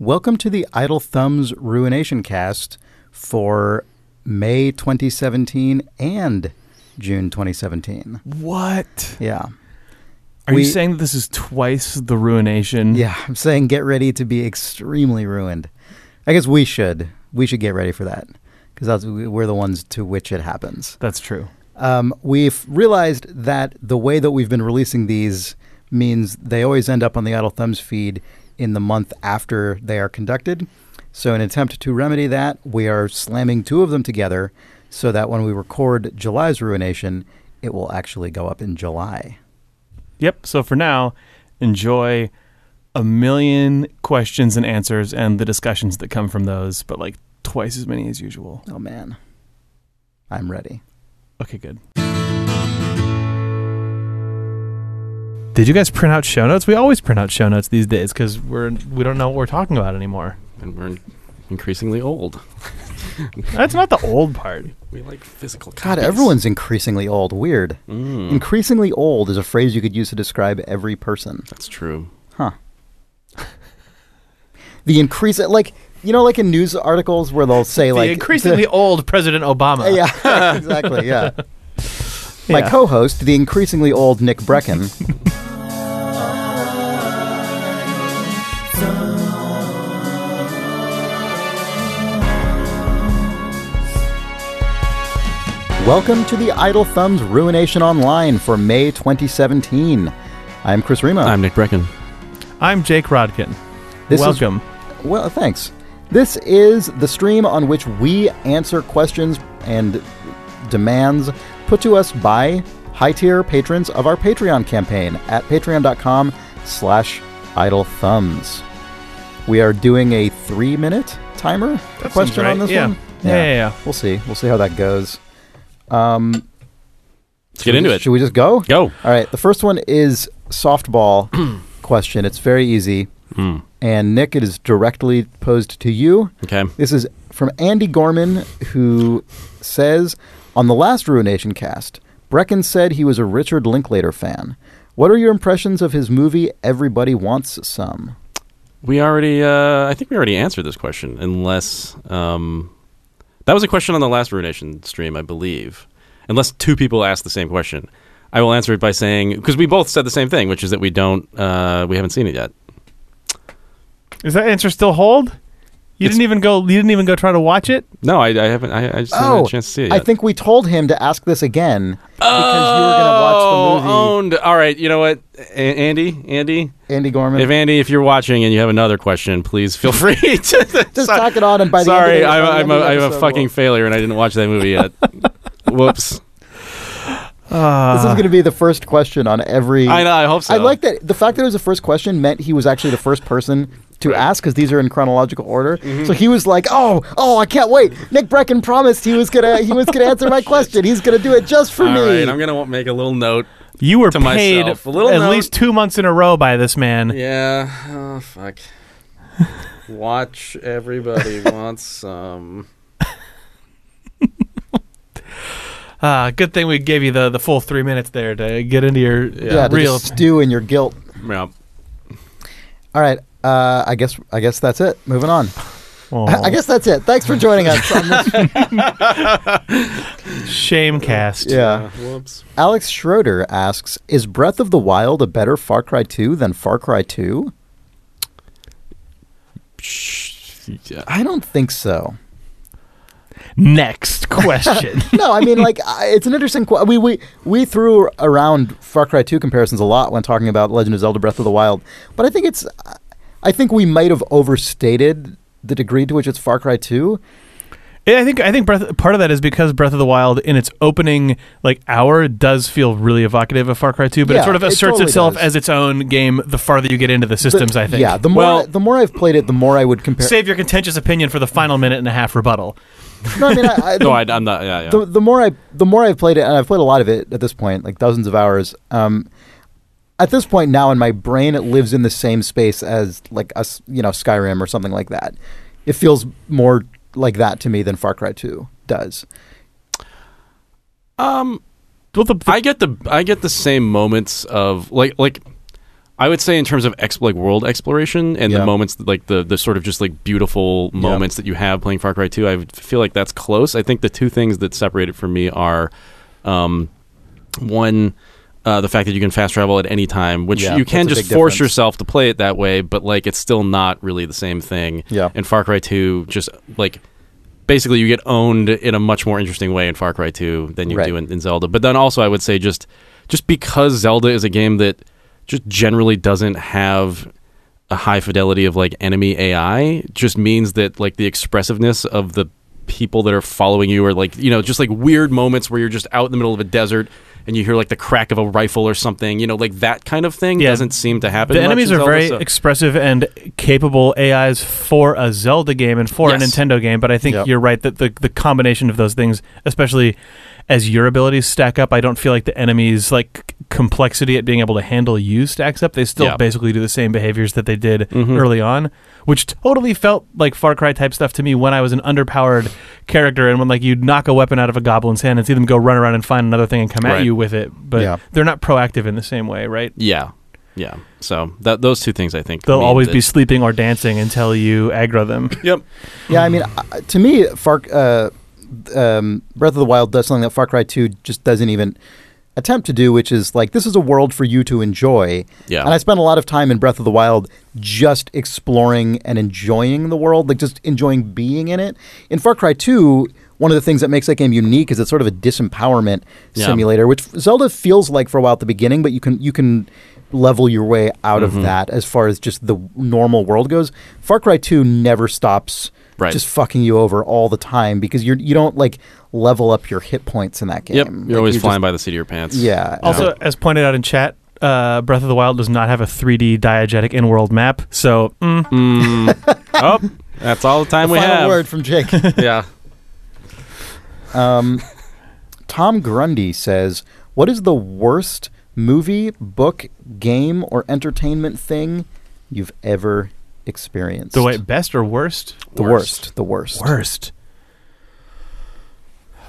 Welcome to the Idle Thumbs Ruination Cast for May 2017 and June 2017. What? Yeah. Are you saying that this is twice the ruination? Yeah, I'm saying get ready to be extremely ruined. I guess we should. We should get ready for that because we're the ones to which it happens. That's true. We've realized that the way that we've been releasing these means they always end up on the Idle Thumbs feed in the month after they are conducted. So in an attempt to remedy that, we are slamming two of them together so that when we record July's ruination, it will actually go up in July. Yep. So for now, enjoy a million questions and answers and the discussions that come from those, but like twice as many as usual. Oh, man. I'm ready. Okay, good. Did you guys print out show notes? We always print out show notes these days because we don't know what we're talking about anymore. And we're increasingly old. That's not the old part. We like physical copies. God, everyone's increasingly old. Weird. Mm. Increasingly old is a phrase you could use to describe every person. That's true. Huh. The increase... Like, you know, like in news articles where they'll say, like... The increasingly old President Obama. Yeah, exactly, yeah. My co-host, the increasingly old Nick Brecken... Welcome to the Idle Thumbs Ruination Online for May 2017. I'm Chris Remo. I'm Nick Brecken. I'm Jake Rodkin. Welcome. Well, thanks. This is the stream on which we answer questions and demands put to us by high-tier patrons of our Patreon campaign at patreon.com/idlethumbs. We are doing a 3-minute timer question on this one. Yeah. We'll see. We'll see how that goes. Let's get into it. Should we just go? Go. All right. The first one is softball question. It's very easy. Mm. And Nick, it is directly posed to you. Okay. This is from Andy Gorman, who says, on the last Ruination Cast, Brecken said he was a Richard Linklater fan. What are your impressions of his movie Everybody Wants Some? We already, I think we already answered this question, unless... That was a question on the last Ruination stream, I believe. Unless two people asked the same question. I will answer it by saying... Because we both said the same thing, which is that we don't... we haven't seen it yet. Does that answer still hold? You didn't even go try to watch it? No, I haven't. I just haven't had a chance to see it yet. I think we told him to ask this again because you were going to watch the movie. Owned. All right, you know what? Andy? Andy Gorman. If you're watching and you have another question, please feel free to... Just tack it on and by the end of the episode. Sorry, I'm a fucking failure and I didn't watch that movie yet. Whoops. This is going to be the first question on every... I know, I hope so. I like that the fact that it was the first question meant he was actually the first person to ask because these are in chronological order. Mm-hmm. So he was like, oh, I can't wait. Nick Brecken promised he was gonna answer my question. He's going to do it just for me. All right, I'm going to make a little note. You were to paid myself. At least 2 months in a row by this man. Yeah. Oh, fuck. Watch Everybody Wants Some. Good thing we gave you the full 3 minutes there to get into your real stew and your guilt. Yeah. All right. I guess that's it. Moving on. Oh. I guess that's it. Thanks for joining us on this. Shamecast. Yeah. Whoops. Alex Schroeder asks, is Breath of the Wild a better Far Cry 2 than Far Cry 2? Yeah. I don't think so. Next question. No, I mean, like, it's an interesting question. We threw around Far Cry 2 comparisons a lot when talking about Legend of Zelda Breath of the Wild, but I think we might have overstated the degree to which it's Far Cry 2. I think part of that is because Breath of the Wild in its opening hour does feel really evocative of Far Cry 2, but it sort of asserts itself as its own game the farther you get into the systems, I think. Yeah, the more I've played it, the more I would compare... Save your contentious opinion for the final minute and a half rebuttal. No, I mean, I'm not... Yeah. The more I've played it, and I've played a lot of it at this point, like dozens of hours, at this point now in my brain, it lives in the same space as Skyrim or something like that. It feels more... like that to me than Far Cry 2 does. I get the same moments of like I would say in terms of like world exploration and the moments that, like the sort of just like beautiful moments that you have playing Far Cry 2, I feel like that's close. I think the two things that separate it for me are one, the fact that you can fast travel at any time, which you can just force yourself to play it that way, but like it's still not really the same thing. Yeah. And Far Cry 2 just like basically you get owned in a much more interesting way in Far Cry 2 than you do in Zelda. But then also I would say just because Zelda is a game that just generally doesn't have a high fidelity of like enemy AI just means that like the expressiveness of the people that are following you are like, you know, just like weird moments where you're just out in the middle of a desert and you hear like the crack of a rifle or something, you know, like that kind of thing doesn't seem to happen. The enemies are very expressive and capable AIs for a Zelda game and for a Nintendo game, but I think you're right that the combination of those things, especially as your abilities stack up, I don't feel like the enemy's like complexity at being able to handle you stacks up. They still basically do the same behaviors that they did early on, which totally felt like Far Cry type stuff to me when I was an underpowered character and when like you'd knock a weapon out of a goblin's hand and see them go run around and find another thing and come at you with it. But they're not proactive in the same way, right? Yeah. Yeah. So those two things I think. They'll always be sleeping or dancing until you aggro them. Yep. Yeah, I mean, to me, Breath of the Wild does something that Far Cry 2 just doesn't even attempt to do, which is like, this is a world for you to enjoy. Yeah. And I spent a lot of time in Breath of the Wild just exploring and enjoying the world, like just enjoying being in it. In Far Cry 2, one of the things that makes that game unique is it's sort of a disempowerment simulator, which Zelda feels like for a while at the beginning, but you can level your way out of that as far as just the normal world goes. Far Cry 2 never stops just fucking you over all the time because you don't like level up your hit points in that game. Yep, you're always flying by the seat of your pants. Yeah. Also, as pointed out in chat, Breath of the Wild does not have a 3D diegetic in-world map. So, oh, that's all the time we have. Final word from Jake. Yeah. Tom Grundy says, "What is the worst movie, book, game, or entertainment thing you've ever experienced?" So wait, best or worst? The worst. The worst. Worst.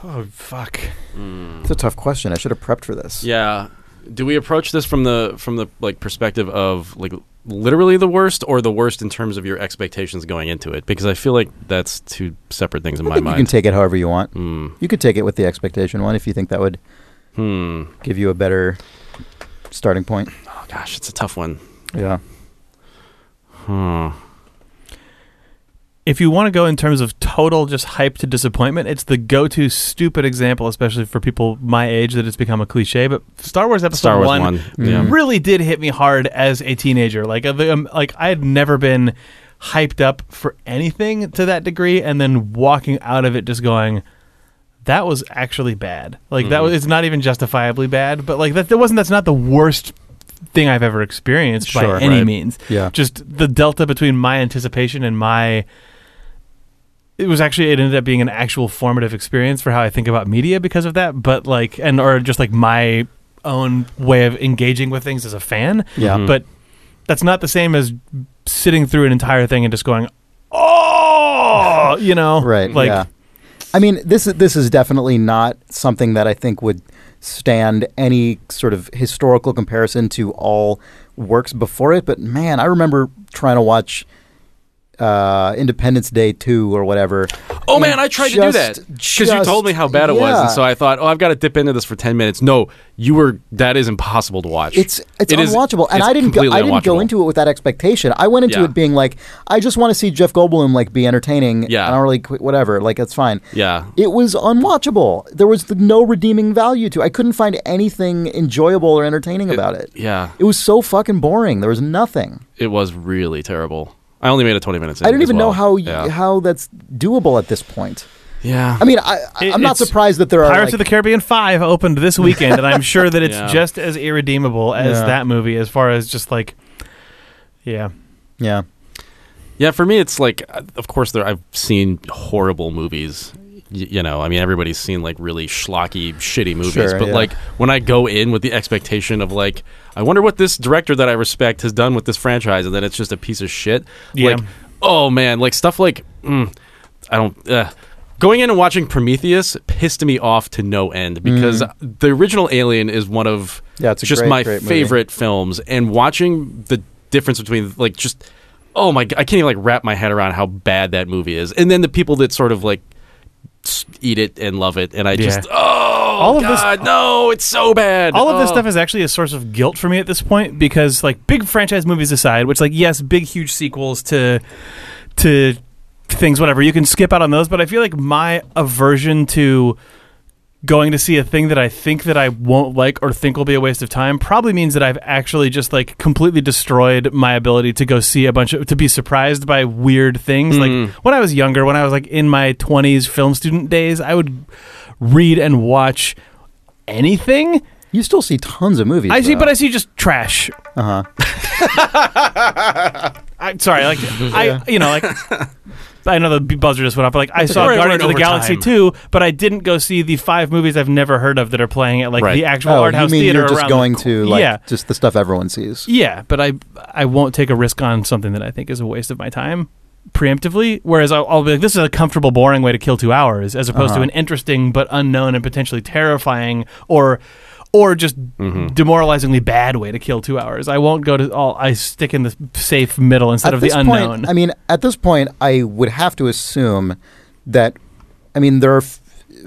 Oh, fuck. It's a tough question. I should have prepped for this. Yeah. Do we approach this from the like perspective of like literally the worst or the worst in terms of your expectations going into it? Because I feel like that's two separate things in my mind. You can take it however you want. You could take it with the expectation one if you think that would give you a better starting point. Oh, gosh. It's a tough one. Yeah. If you want to go in terms of total just hype to disappointment, it's the go-to stupid example, especially for people my age, that it's become a cliche, but Star Wars Episode 1 really did hit me hard as a teenager. Like I had never been hyped up for anything to that degree, and then walking out of it just going, that was actually bad. Like that was, it's not even justifiably bad, but like that's not the worst thing I've ever experienced by any means. Yeah. Just the delta between my anticipation and it ended up being an actual formative experience for how I think about media because of that, but like, and or just like my own way of engaging with things as a fan. Yeah. But that's not the same as sitting through an entire thing and just going, oh, you know? Right. Like, yeah. I mean, this is definitely not something that I think would stand any sort of historical comparison to all works before it, but man, I remember trying to watch Independence Day 2 or whatever. Oh man, I tried to do that because you told me how bad it was, and so I thought, oh, I've got to dip into this for 10 minutes. No, that is impossible to watch. It's unwatchable, and I didn't go into it with that expectation. I went into it being like, I just want to see Jeff Goldblum like be entertaining. Yeah, I don't really whatever. Like that's fine. Yeah, it was unwatchable. There was no redeeming value to it. I couldn't find anything enjoyable or entertaining about it. Yeah, it was so fucking boring. There was nothing. It was really terrible. I only made it 20 minutes in. I don't even know how that's doable at this point. Yeah. I mean, I'm not surprised that there are... Pirates of the Caribbean 5 opened this weekend, and I'm sure that it's just as irredeemable as that movie as far as just like... Yeah. Yeah. Yeah, for me, it's like... Of course, I've seen horrible movies... You know, I mean, everybody's seen like really schlocky, shitty movies, but like when I go in with the expectation of like, I wonder what this director that I respect has done with this franchise, and then it's just a piece of shit. Yeah. Like, oh man, like stuff like I don't. Going in and watching Prometheus pissed me off to no end because the original Alien is one of it's just my favorite movie. Films. And watching the difference between, like, just, oh my God, I can't even, like, wrap my head around how bad that movie is. And then the people that sort of, like, eat it and love it. And I just, oh, God, no, it's so bad. All of this stuff is actually a source of guilt for me at this point because, like, big franchise movies aside, which, like, yes, big, huge sequels to things, whatever, you can skip out on those, but I feel like my aversion to going to see a thing that I think that I won't like or think will be a waste of time probably means that I've actually just, like, completely destroyed my ability to go see a bunch of, to be surprised by weird things. Like, when I was younger, when I was, like, in my 20s film student days, I would read and watch anything. You still see tons of movies. I see just trash. I'm sorry, like, you know, like, I know the buzzer just went off, but, like, I saw Guardians of the Galaxy 2, but I didn't go see the 5 movies I've never heard of that are playing at, like, the actual art house theater. You're just going to, like, just the stuff everyone sees. Yeah, but I won't take a risk on something that I think is a waste of my time preemptively, whereas I'll be like, this is a comfortable, boring way to kill 2 hours, as opposed to an interesting but unknown and potentially terrifying or just demoralizingly bad way to kill 2 hours. I won't go to all. I stick in the safe middle instead of the unknown. Point, I mean, at this point, I would have to assume that, I mean, there are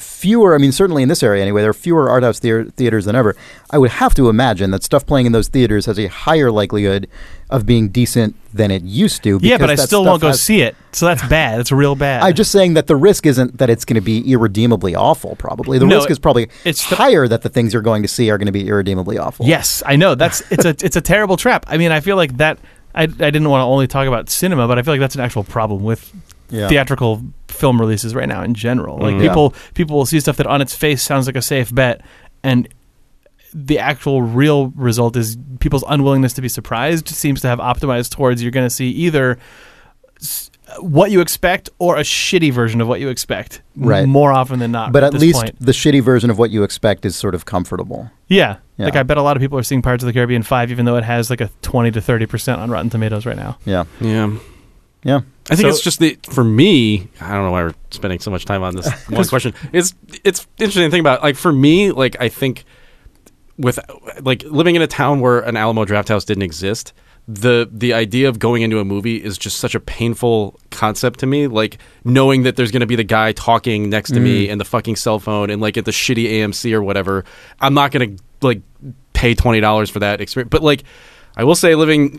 fewer, I mean, certainly in this area anyway, there are fewer art house theaters than ever. I would have to imagine that stuff playing in those theaters has a higher likelihood of being decent than it used to. Yeah, but I still won't go see it. So that's bad. That's real bad. I'm just saying that the risk isn't that it's going to be irredeemably awful, probably. The risk is probably higher that the things you're going to see are going to be irredeemably awful. Yes, I know. It's a terrible trap. I mean, I feel like that... I didn't want to only talk about cinema, but I feel like that's an actual problem with theatrical film releases right now in general. Like, people will see stuff that on its face sounds like a safe bet, and the actual real result is people's unwillingness to be surprised seems to have optimized towards you're going to see either what you expect or a shitty version of what you expect more often than not. But at least the shitty version of what you expect is sort of comfortable. Yeah. Like, I bet a lot of people are seeing Pirates of the Caribbean 5 even though it has like a 20 to 30% on Rotten Tomatoes right now. Yeah. I think it's just for me, I don't know why we're spending so much time on this one question. It's interesting to think about. Like, for me, like, I think with, like, living in a town where an Alamo Drafthouse didn't exist, the idea of going into a movie is just such a painful concept to me. Like, knowing that there's going to be the guy talking next to me and the fucking cell phone and, like, at the shitty AMC or whatever, I'm not going to, like, pay $20 for that experience. But, like, I will say, living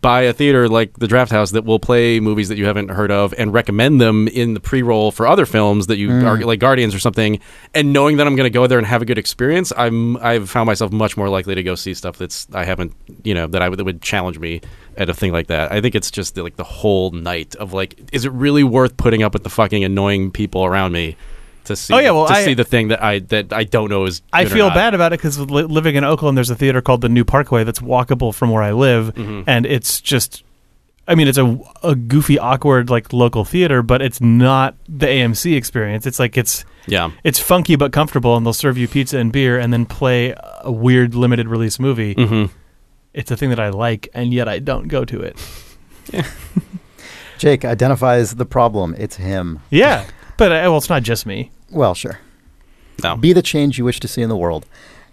by a theater like the Draft House that will play movies that you haven't heard of and recommend them in the pre-roll for other films that you are, like Guardians or something, and knowing that I'm going to go there and have a good experience, I've found myself much more likely to go see stuff that would challenge me at a thing like that. I think it's just like the whole night of, like, is it really worth putting up with the fucking annoying people around me to see see the thing that I don't know is good. I feel bad about it because living in Oakland, there's a theater called the New Parkway that's walkable from where I live, and it's just, I mean, it's a goofy, awkward, like, local theater, but it's not the AMC experience. It's like it's funky but comfortable, and they'll serve you pizza and beer and then play a weird limited release movie. It's a thing that I like, and yet I don't go to it. Jake identifies the problem. It's him. Yeah. But, it's not just me. Well, sure. No. Be the change you wish to see in the world.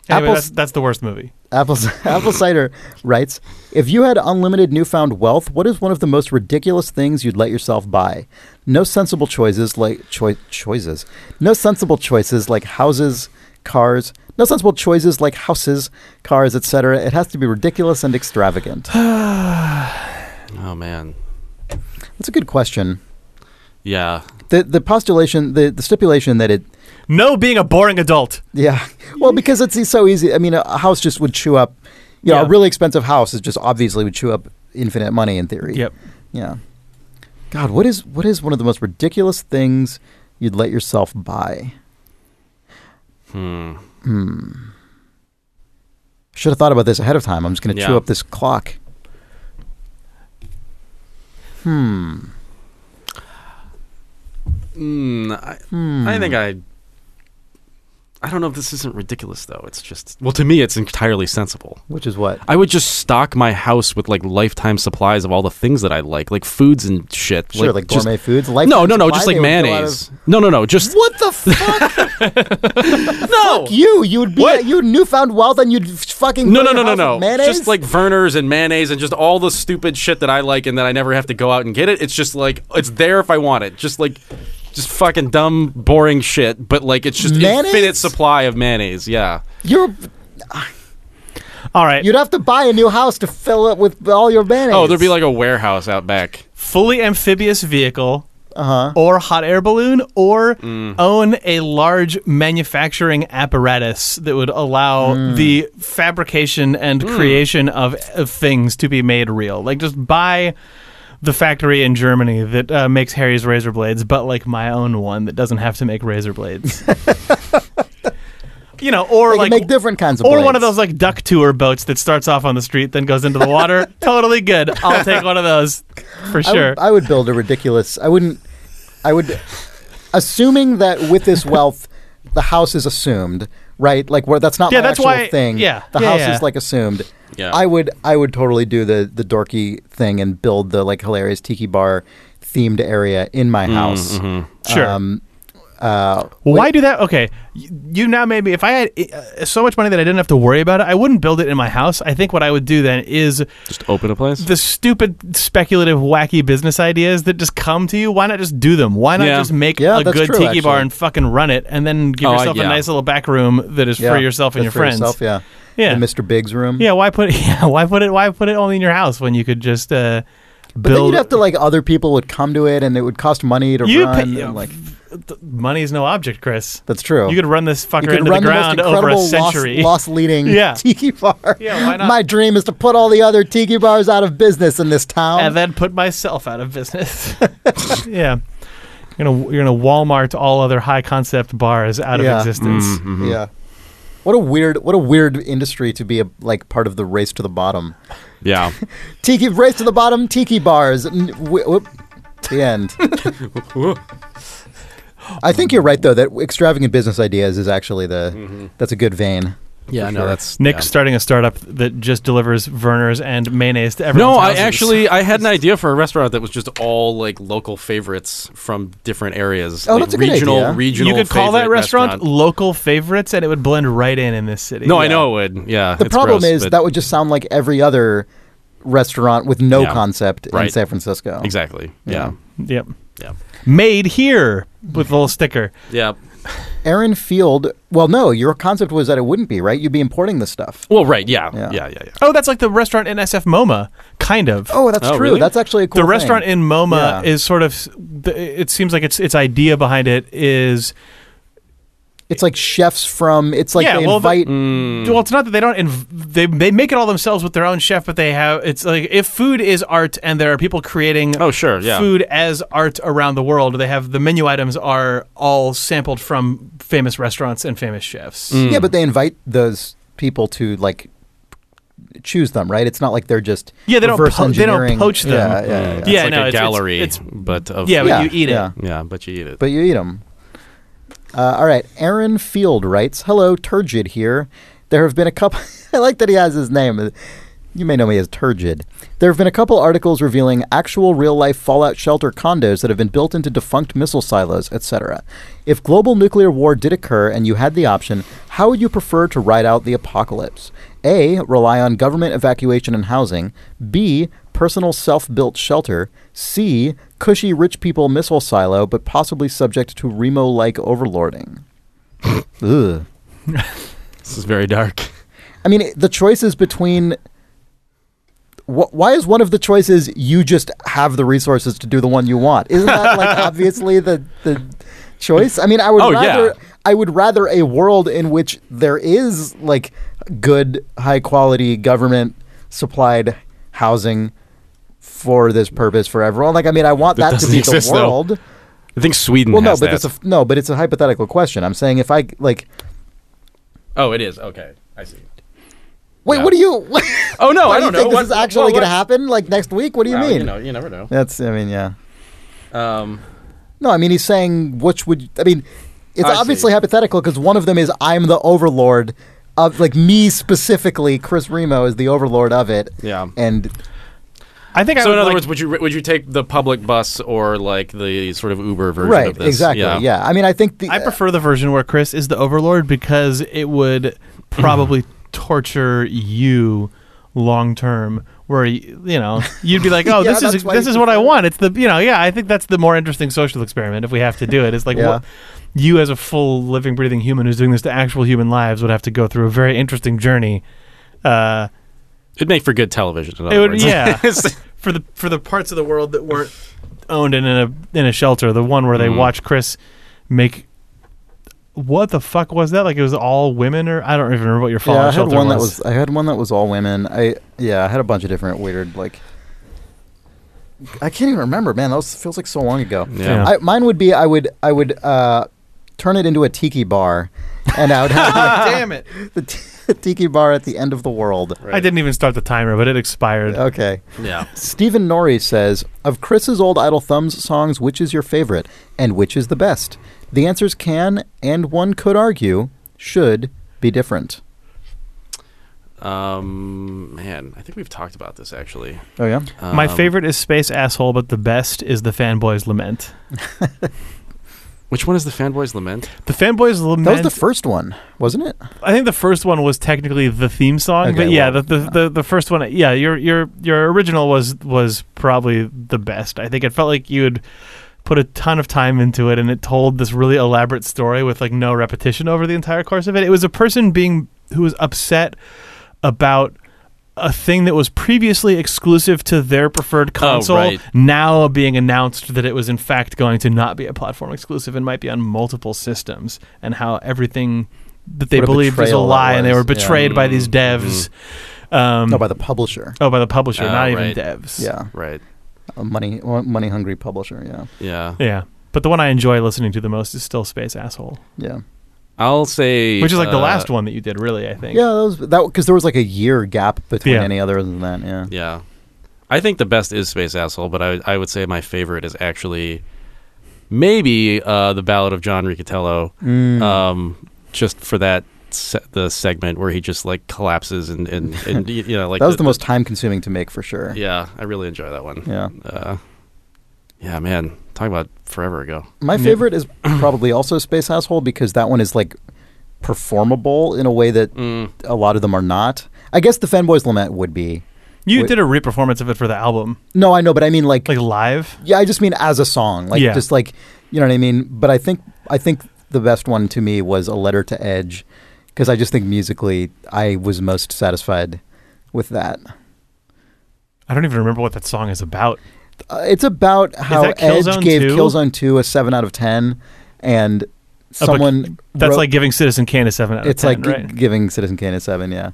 Anyway, that's the worst movie. Apple Cider writes, if you had unlimited newfound wealth, what is one of the most ridiculous things you'd let yourself buy? No sensible choices like... choices? No sensible choices like houses, cars... No sensible choices like houses, cars, etc. It has to be ridiculous and extravagant. Oh, man. That's a good question. Yeah. The postulation, the stipulation that it... No being a boring adult. Yeah. Well, because it's so easy. I mean, a house just would chew up... You know, a really expensive house is just obviously would chew up infinite money in theory. Yep. Yeah. God, what is one of the most ridiculous things you'd let yourself buy? Should have thought about this ahead of time. I'm just going to chew up this clock. I think I I don't know if this isn't ridiculous, though. It's just... Well, to me, it's entirely sensible. Which is what? I would just stock my house with, like, lifetime supplies of all the things that I like foods and shit. Sure, like gourmet foods? No, just, like, mayonnaise. No, just... What the fuck? No! Fuck you! You would be... You would newfound wealth and you'd fucking... No. Mayonnaise? Just, like, Verners and mayonnaise and just all the stupid shit that I like and that I never have to go out and get it. It's just, like, it's there if I want it. Just, like... Just fucking dumb, boring shit, but like it's just infinite supply of mayonnaise. Yeah, you're all right. You'd have to buy a new house to fill it with all your mayonnaise. Oh, there'd be like a warehouse out back. Fully amphibious vehicle, or hot air balloon, or own a large manufacturing apparatus that would allow the fabrication and creation of things to be made real. Like just buy. The factory in Germany that makes Harry's razor blades, but like my own one that doesn't have to make razor blades. You know, or like make different kinds of or blades. One of those like duck tour boats that starts off on the street, then goes into the water. Totally good. I'll take one of those for sure. I would build a ridiculous. I would, assuming that with this wealth, the house is assumed, right? Like where that's not my that's actual thing. Yeah, the house is like assumed. Yeah. I would totally do the dorky thing and build the like hilarious tiki bar themed area in my house. Mm-hmm. Sure. Why do that? Okay, you now made me. If I had so much money that I didn't have to worry about it, I wouldn't build it in my house. I think what I would do then is just open a place. The stupid, speculative, wacky business ideas that just come to you. Why not just do them? Why not just make a good tiki bar and fucking run it, and then give yourself a nice little back room that is for yourself and your friends. Yeah, in Mr. Big's room. Yeah, why put it only in your house when you could just build? But then you'd have to like other people would come to it, and it would cost money to run. Money is no object, Chris. That's true. You could run this fucker into the ground over a century. Loss-leading tiki bar. Yeah, why not? My dream is to put all the other tiki bars out of business in this town, and then put myself out of business. Yeah, you're gonna Walmart all other high concept bars out of existence. Mm-hmm. Yeah. What a weird industry to be like part of the race to the bottom. Yeah. Tiki race to the bottom. Tiki bars. The end. I think you're right though that extravagant business ideas is actually that's a good vein. Yeah, no, that's Nick's starting a startup that just delivers Verners and mayonnaise to everyone. No, houses. I had an idea for a restaurant that was just all like local favorites from different areas. Oh, like, that's a good idea. Regional. You could call that restaurant Local Favorites, and it would blend right in this city. No, I know it would. Yeah, the problem is that would just sound like every other restaurant with no concept in San Francisco. Exactly. Yeah. Yep. Yeah. Made here with a little sticker. Yeah. Aaron Field. Well, no, your concept was that it wouldn't be, right? You'd be importing the stuff. Well, right, yeah. Oh, that's like the restaurant in SF MoMA, kind of. Oh, that's true. Really? That's actually a cool thing. The restaurant in MoMA is sort of, it seems like its idea behind it is... It's like chefs from. It's like they invite. Well, it's not that they don't. They make it all themselves with their own chef, but they have. It's like if food is art, and there are people creating. Oh, sure, yeah. Food as art around the world. They have the menu items are all sampled from famous restaurants and famous chefs. Mm. Yeah, but they invite those people to like choose them, right? It's not like they're just they don't poach them. Yeah. It's like a gallery, but you eat it. Yeah, but you eat it. But you eat them. All right, Aaron Field writes, "Hello, Turgid here. There have been a couple..." I like that he has his name. You may know me as Turgid. "There have been a couple articles revealing actual real-life fallout shelter condos that have been built into defunct missile silos, etc. If global nuclear war did occur and you had the option, how would you prefer to ride out the apocalypse? A, rely on government evacuation and housing. B, personal self-built shelter. C, cushy rich people missile silo, but possibly subject to Remo-like overlording." Ugh. This is very dark. I mean, the choices between... Why is one of the choices you just have the resources to do the one you want? Isn't that like obviously the choice? I mean, I would rather a world in which there is like good, high quality government supplied housing for this purpose for everyone. Like, I mean, I want that to be the world. Though. I think Sweden has that. But it's a hypothetical question. I'm saying if I like. Oh, it is. Okay, I see. Wait, what do you... Oh, no, I don't know. Do you think this is actually going to happen, like, next week? What do you mean? You never know. That's, I mean, yeah. No, I mean, he's saying, which would... I mean, It's obviously hypothetical because one of them is I'm the overlord of, like, me specifically. Chris Remo is the overlord of it. Yeah, and I think so. In other words, would you take the public bus or like the sort of Uber version of this? Right, exactly. Yeah. I mean, I think I prefer the version where Chris is the overlord because it would probably torture you long term. Where you'd be like, oh, yeah, this is what I want. It's the I think that's the more interesting social experiment if we have to do it. It's like what. You as a full living, breathing human who's doing this to actual human lives would have to go through a very interesting journey. It'd make for good television. Yeah, for the parts of the world that weren't owned and in a shelter, the one where they watch Chris make. What the fuck was that? Like it was all women, or I don't even remember what your fallout shelter was. I had one that was all women. I had a bunch of different weird like. I can't even remember, man. That feels like so long ago. Yeah. Mine would be I would turn it into a tiki bar, and I would have the tiki bar at the end of the world. Right. I didn't even start the timer, but it expired. Okay. Yeah. Stephen Norrie says, of Chris's old Idle Thumbs songs, which is your favorite and which is the best? The answers can and one could argue should be different. Man, I think we've talked about this actually. Oh yeah. My favorite is Space Asshole, but the best is the Fanboy's Lament. Which one is the Fanboy's Lament? The Fanboy's Lament. That was the first one, wasn't it? I think the first one was technically the theme song, but yeah, the first one. Yeah, your original was probably the best. I think it felt like you had put a ton of time into it, and it told this really elaborate story with like no repetition over the entire course of it. It was a person who was upset about a thing that was previously exclusive to their preferred console, now being announced that it was in fact going to not be a platform exclusive and might be on multiple systems, and how everything that they believed was a lie, and they were betrayed by these devs. Mm-hmm. By the publisher. Oh, by the publisher, not even devs. Yeah, right. A money-hungry publisher. Yeah. But the one I enjoy listening to the most is still Space Asshole. Yeah. I'll say... Which is like the last one that you did, really, I think. Yeah, because there was like a year gap between any other than that, Yeah. I think the best is Space Asshole, but I would say my favorite is actually maybe The Ballad of John Riccatello, just for that the segment where he just like collapses and like... That was the most time-consuming to make, for sure. Yeah, I really enjoy that one. Yeah. Yeah, man. Talk about forever ago. My favorite is probably also Space Asshole because that one is like performable in a way that a lot of them are not. I guess the Fanboy's Lament would be. You did a re-performance of it for the album. No, I know, but I mean like live. Yeah, I just mean as a song, just like you know what I mean. But I think the best one to me was A Letter to Edge because I just think musically I was most satisfied with that. I don't even remember what that song is about. It's about how Edge gave Killzone 2 a 7 out of 10, and someone... That's like giving Citizen Kane a 7 out of 10, right? It's like giving Citizen Kane a 7, yeah.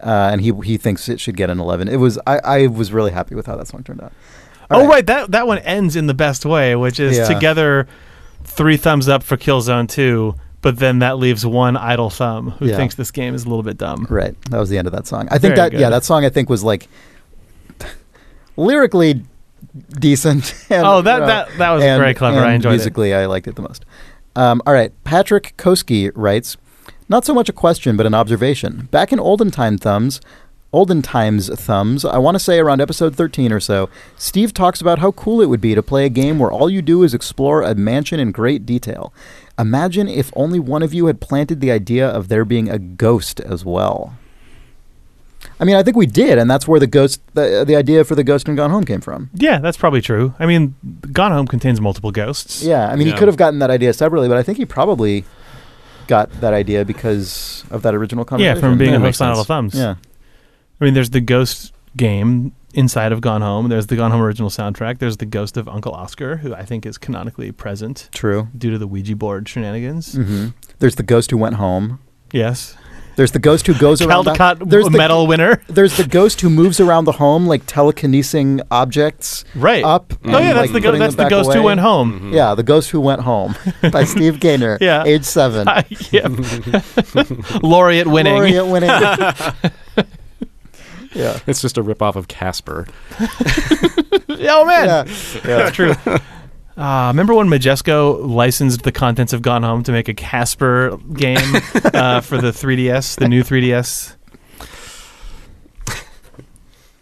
And he thinks it should get an 11. It was I was really happy with how that song turned out. Right. That one ends in the best way, which is together 3 thumbs up for Killzone 2, but then that leaves one idle thumb who thinks this game is a little bit dumb. Right. That was the end of that song. I think that song I think was like... lyrically... decent. And, that was very clever. I enjoyed musically, it. Musically, I liked it the most. All right. Patrick Koski writes, not so much a question, but an observation. Back in olden times thumbs, I want to say around episode 13 or so, Steve talks about how cool it would be to play a game where all you do is explore a mansion in great detail. Imagine if only one of you had planted the idea of there being a ghost as well. I mean, I think we did, and that's where the idea for the ghost in Gone Home came from. Yeah, that's probably true. I mean, Gone Home contains multiple ghosts. Yeah, I mean, he could have gotten that idea separately, but I think he probably got that idea because of that original conversation. Yeah, from being a host on Idle Thumbs. Yeah. I mean, there's the ghost game inside of Gone Home. There's the Gone Home original soundtrack. There's the ghost of Uncle Oscar, who I think is canonically present. True. Due to the Ouija board shenanigans. Mm-hmm. There's the ghost who went home. Yes. There's the ghost who goes around... Caldecott medal winner. There's the ghost who moves around the home, like telekinesing objects up. Mm-hmm. Oh, yeah, that's like the that's the ghost away. Who went home. Mm-hmm. Yeah, The Ghost Who Went Home by Steve Gaynor, age 7. Yeah. Laureate winning. Yeah. It's just a ripoff of Casper. Oh, man. Yeah. That's true. Remember when Majesco licensed the contents of Gone Home to make a Casper game for the 3DS, the new 3DS?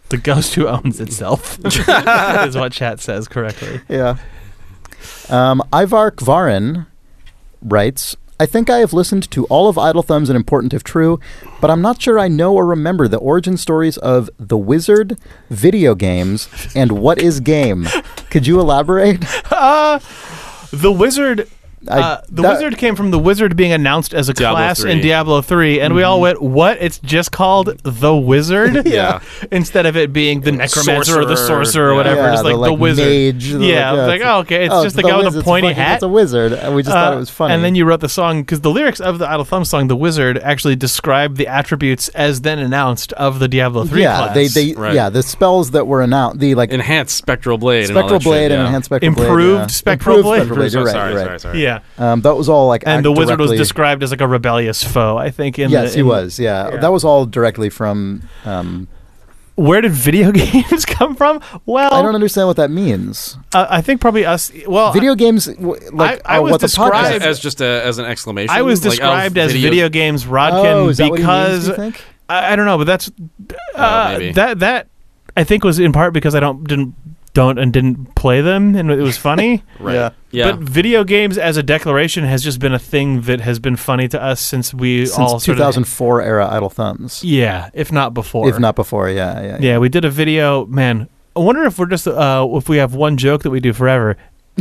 The ghost who owns itself is what chat says correctly. Yeah. Ivar Kvaran writes, I think I have listened to all of Idle Thumbs and Important If True, but I'm not sure I know or remember the origin stories of The Wizard, video games, and What Is Game. Could you elaborate? The Wizard came from the Wizard being announced as a class in Diablo 3, and we all went, what? It's just called The Wizard? Yeah. Instead of it being the Necromancer sorcerer, or the Sorcerer or whatever. It's like The Wizard. Mage, it's just the guy with a pointy hat. It's a wizard. And we just thought it was funny. And then you wrote the song, because the lyrics of the Idle Thumb song, The Wizard, actually describe the attributes as then announced of the Diablo 3 class. The spells that were announced. The like Enhanced Spectral Blade. Spectral Blade and Enhanced Spectral Blade. Improved Spectral Blade. Sorry. Yeah. That was all like. And the wizard was described as like a rebellious foe, I think. He was. Yeah. That was all directly from. Where did video games come from? Well, I don't understand what that means. I think probably us. Well, video games. I was described as an exclamation. I was described as video games Rodkin because what he means, I don't know, but that's that I think was in part because I didn't play them, and it was funny. Right. Yeah. But video games as a declaration has just been a thing that has been funny to us since 2004 era Idle Thumbs. Yeah, if not before. Yeah. Yeah, we did a video. Man, I wonder if we're just if we have one joke that we do forever.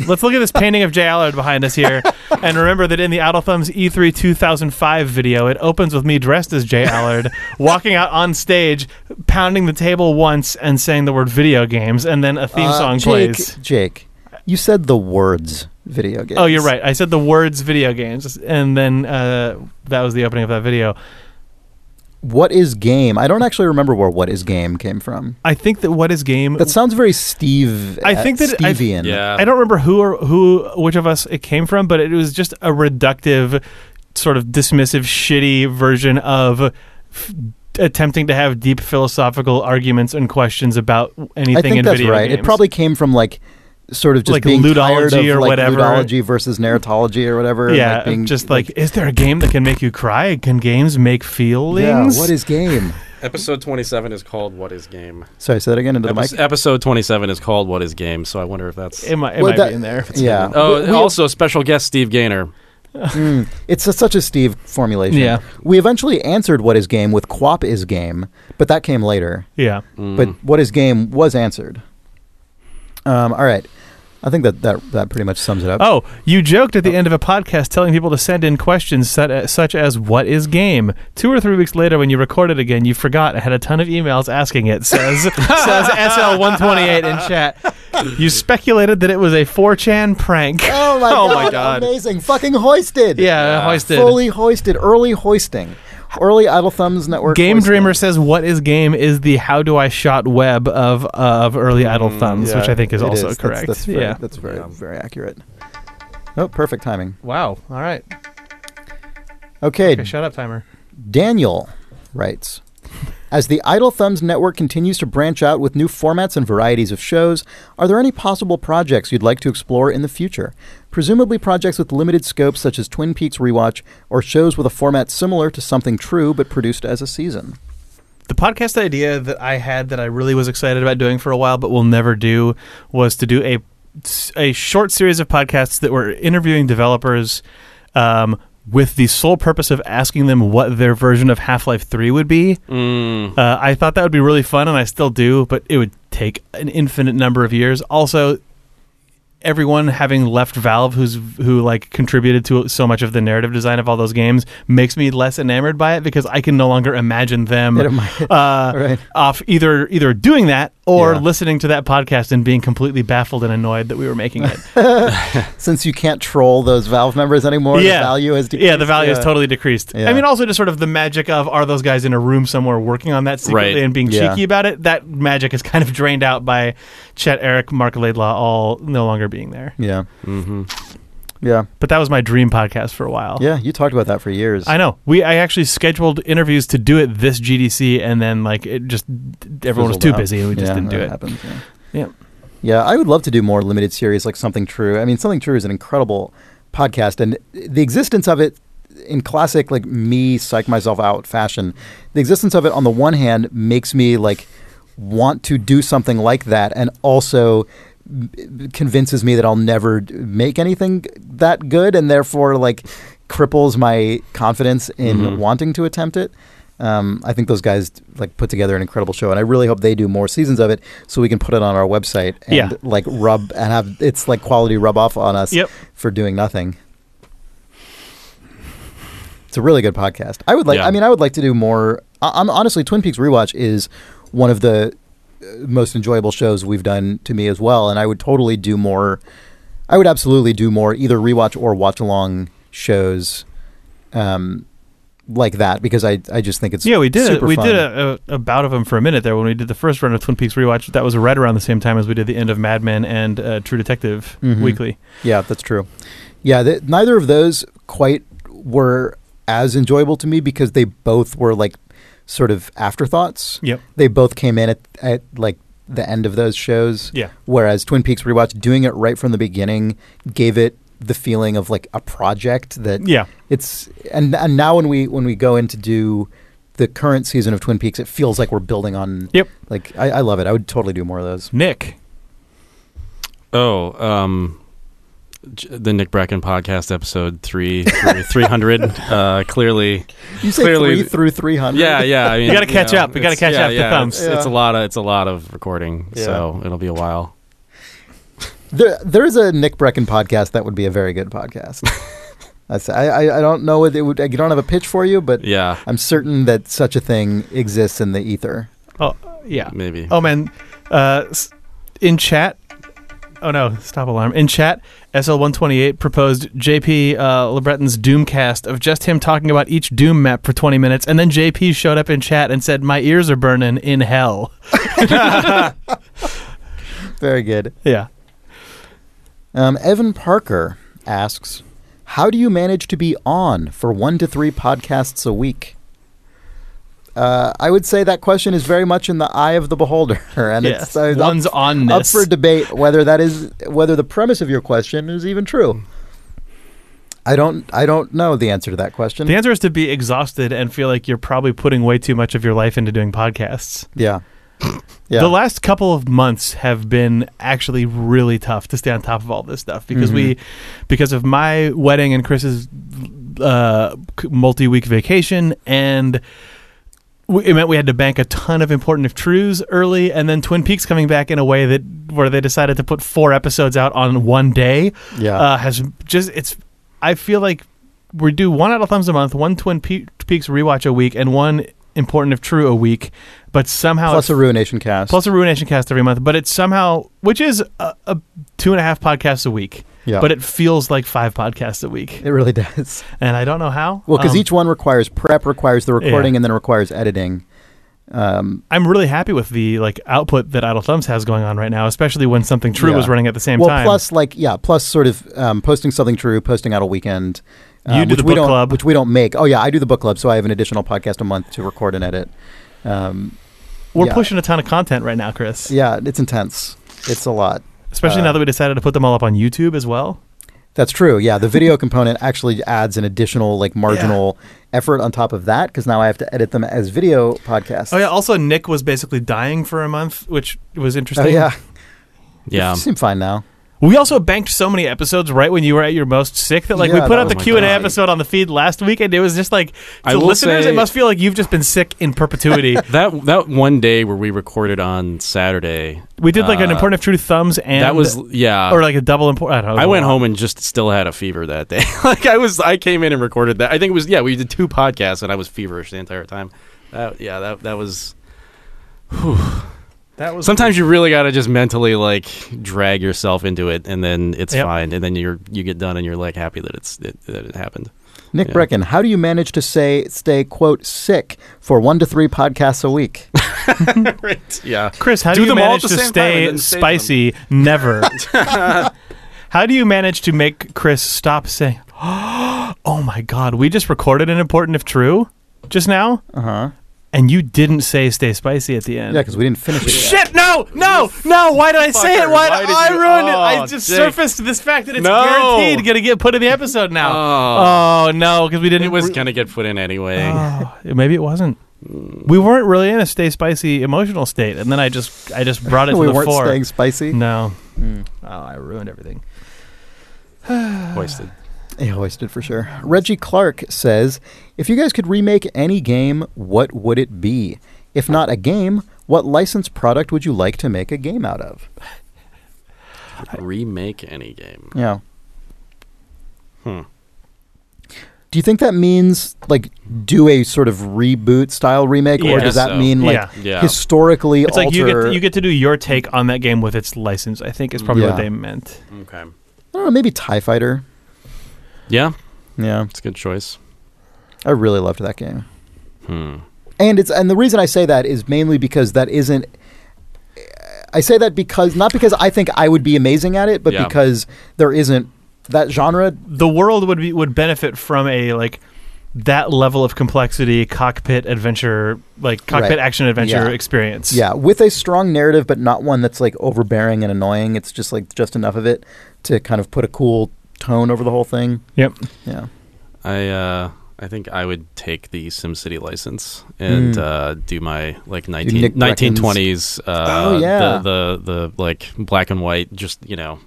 Let's look at this painting of Jay Allard behind us here, and remember that in the Idle Thumbs E3 2005 video, it opens with me dressed as Jay Allard, walking out on stage, pounding the table once, and saying the word video games, and then a theme song plays. Jake, you said the words video games. Oh, you're right. I said the words video games, and then that was the opening of that video. What Is Game? I don't actually remember where What Is Game came from. I think that What Is Game... That sounds very Stevian. I don't remember which of us it came from, but it was just a reductive, sort of dismissive, shitty version of attempting to have deep philosophical arguments and questions about anything in video games. I think that's right. It probably came from like... sort of just like being tired of ludology versus narratology or whatever. Yeah, is there a game that can make you cry? Can games make feelings? Yeah, what is game? Episode 27 is called What Is Game. Sorry, say that again into the mic. Episode 27 is called What Is Game, so I wonder if that's... It might be in there. Yeah. Special guest Steve Gaynor. It's such a Steve formulation. Yeah. We eventually answered What Is Game with Quap Is Game, but that came later. Yeah. Mm. But What Is Game was answered. All right. I think that pretty much sums it up. Oh, you joked at the end of a podcast telling people to send in questions such as, what is game? 2 or 3 weeks later when you recorded again, you forgot. I had a ton of emails asking it, says SL128 in chat. You speculated that it was a 4chan prank. Oh my God. Amazing. Fucking hoisted. Yeah, hoisted. Fully hoisted. Early hoisting. Early Idle Thumbs Network. Game Dreamer says, what is game is the how do I shot web of early Idle Thumbs, which I think is also correct. That's very accurate. Oh, perfect timing. Wow. All right. Okay. Shut up, timer. Daniel writes, as the Idle Thumbs Network continues to branch out with new formats and varieties of shows, are there any possible projects you'd like to explore in the future? Presumably projects with limited scope such as Twin Peaks Rewatch or shows with a format similar to Something True but produced as a season. The podcast idea that I had that I really was excited about doing for a while but will never do was to do a short series of podcasts that were interviewing developers with the sole purpose of asking them what their version of Half-Life 3 would be. I thought that would be really fun, and I still do, but it would take an infinite number of years. Also, everyone having left Valve, who contributed to so much of the narrative design of all those games, makes me less enamored by it because I can no longer imagine them off either doing that or listening to that podcast and being completely baffled and annoyed that we were making it. Since you can't troll those Valve members anymore, the value has decreased. Yeah, the value has totally decreased. Yeah. I mean, also just sort of the magic of are those guys in a room somewhere working on that secretly and being cheeky about it, that magic is kind of drained out by Chet, Eric, Mark Laidlaw all no longer being there. Yeah. Mm-hmm. Yeah. But that was my dream podcast for a while. Yeah, you talked about that for years. I know. I actually scheduled interviews to do it this GDC, and then everyone was too busy and we just didn't do it. Happens, yeah. Yeah, I would love to do more limited series like Something True. I mean, Something True is an incredible podcast, and the existence of it in classic, like, me psych myself out fashion, the existence of it on the one hand makes me, like, want to do something like that, and also convinces me that I'll never make anything that good, and therefore, like, cripples my confidence in wanting to attempt it. I think those guys, like, put together an incredible show, and I really hope they do more seasons of it so we can put it on our website and like rub and have its, like, quality rub off on us for doing nothing. It's a really good podcast. I would like, I mean, I would like to do more. I'm honestly, Twin Peaks Rewatch is one of the most enjoyable shows we've done to me as well. And I would totally do more. I would absolutely do more either rewatch or watch along shows, like that, because I just think it's we did a bout of them for a minute there when we did the first run of Twin Peaks Rewatch. That was right around the same time as we did the end of Mad Men and True Detective Weekly. Yeah, that's true. Yeah, neither of those quite were as enjoyable to me because they both were, like, sort of afterthoughts. They both came in at like the end of those shows. Whereas Twin Peaks Rewatch, doing it right from the beginning, gave it the feeling of, like, a project that it's and now when we go in to do the current season of Twin Peaks, it feels like we're building on like I love it. I would totally do more of those. Nick. The Nick Bracken podcast, episode 300. Clearly, you say clearly 3 through 300. Yeah. I mean, we got to catch up. We got to catch up. The thumbs. It's a lot of recording, so it'll be a while. There is a Nick Brecken podcast that would be a very good podcast. I don't know what it would. I don't have a pitch for you, but I'm certain that such a thing exists in the ether. Oh yeah, maybe. Oh man, in chat. Oh no, stop alarm in chat. SL128 proposed JP LeBreton's Doomcast of just him talking about each Doom map for 20 minutes, and then JP showed up in chat and said, "My ears are burning in hell." Very good. Yeah. Evan Parker asks, how do you manage to be on for 1 to 3 podcasts a week? I would say that question is very much in the eye of the beholder, and it's one's up for debate whether the premise of your question is even true. I don't know the answer to that question. The answer is to be exhausted and feel like you're probably putting way too much of your life into doing podcasts. Yeah. Yeah. The last couple of months have been actually really tough to stay on top of all this stuff because because of my wedding and Chris's multi-week vacation, and it meant we had to bank a ton of Important Truths early, and then Twin Peaks coming back in a way where they decided to put 4 episodes out on one day. Has just I feel like we do one Out of Thumbs a month, one Twin Peaks Rewatch a week, and one Important True a week. But somehow plus a Ruination Cast every month. But it's somehow, which is a 2.5 podcasts a week. Yeah. But it feels like 5 podcasts a week. It really does. And I don't know how. Well, because each one requires prep, requires the recording, and then requires editing. I'm really happy with the output that Idle Thumbs has going on right now, especially when Something True was running at the same time. Well, plus sort of posting Something True, posting Idle Weekend. You do the book club, which we don't make. Oh yeah, I do the book club, so I have an additional podcast a month to record and edit. We're pushing a ton of content right now, Chris. Yeah, it's intense. It's a lot. Especially now that we decided to put them all up on YouTube as well. That's true. Yeah, the video component actually adds an additional marginal effort on top of that, because now I have to edit them as video podcasts. Oh, yeah. Also, Nick was basically dying for a month, which was interesting. Oh, yeah. Yeah. You seem fine now. We also banked so many episodes right when you were at your most sick that we put out the Q&A episode on the feed last week, and it was just to listeners, it must feel like you've just been sick in perpetuity. that one day where we recorded on Saturday, we did an Important Truth Thumbs, and that was or a double important. I went home and just still had a fever that day. I came in and recorded that. I think it was we did 2 podcasts and I was feverish the entire time. That was. Whew. Sometimes you really got to just mentally drag yourself into it, and then it's fine, and then you get done and you're happy that it happened. Nick Brecken, how do you manage to stay quote sick for 1 to 3 podcasts a week? Right. Yeah. Chris, how do you manage to stay spicy? Never. How do you manage to make Chris stop saying, "Oh my God, we just recorded an Important If True" just now"? And you didn't say "stay spicy" at the end. Yeah, because we didn't finish it. Shit! No! Why did I say it? Why did I ruin it? I just surfaced this fact that it's guaranteed gonna get put in the episode now. Oh no! Because we didn't. It was gonna get put in anyway. Oh, maybe it wasn't. We weren't really in a stay spicy emotional state, and then I just brought it to the fore. We weren't staying spicy. No. Oh, I ruined everything. Hoisted. Yeah, hoisted for sure. Reggie Clark says, if you guys could remake any game, what would it be? If not a game, what licensed product would you like to make a game out of? Remake any game. Yeah. Do you think that means, like, do a sort of reboot-style remake? Yeah, or does that mean, like, historically it's alter? It's like you get to do your take on that game with its license, I think is probably what they meant. Okay. I don't know, maybe TIE Fighter. Yeah, it's a good choice. I really loved that game, and the reason I say that is mainly because that isn't. I say that not because I think I would be amazing at it, but because there isn't that genre. The world would benefit from a that level of complexity cockpit action adventure experience. Yeah, with a strong narrative, but not one that's overbearing and annoying. It's just just enough of it to kind of put a cool tone over the whole thing. Yep. Yeah. I think I would take the SimCity license and do my 1920s the black and white, just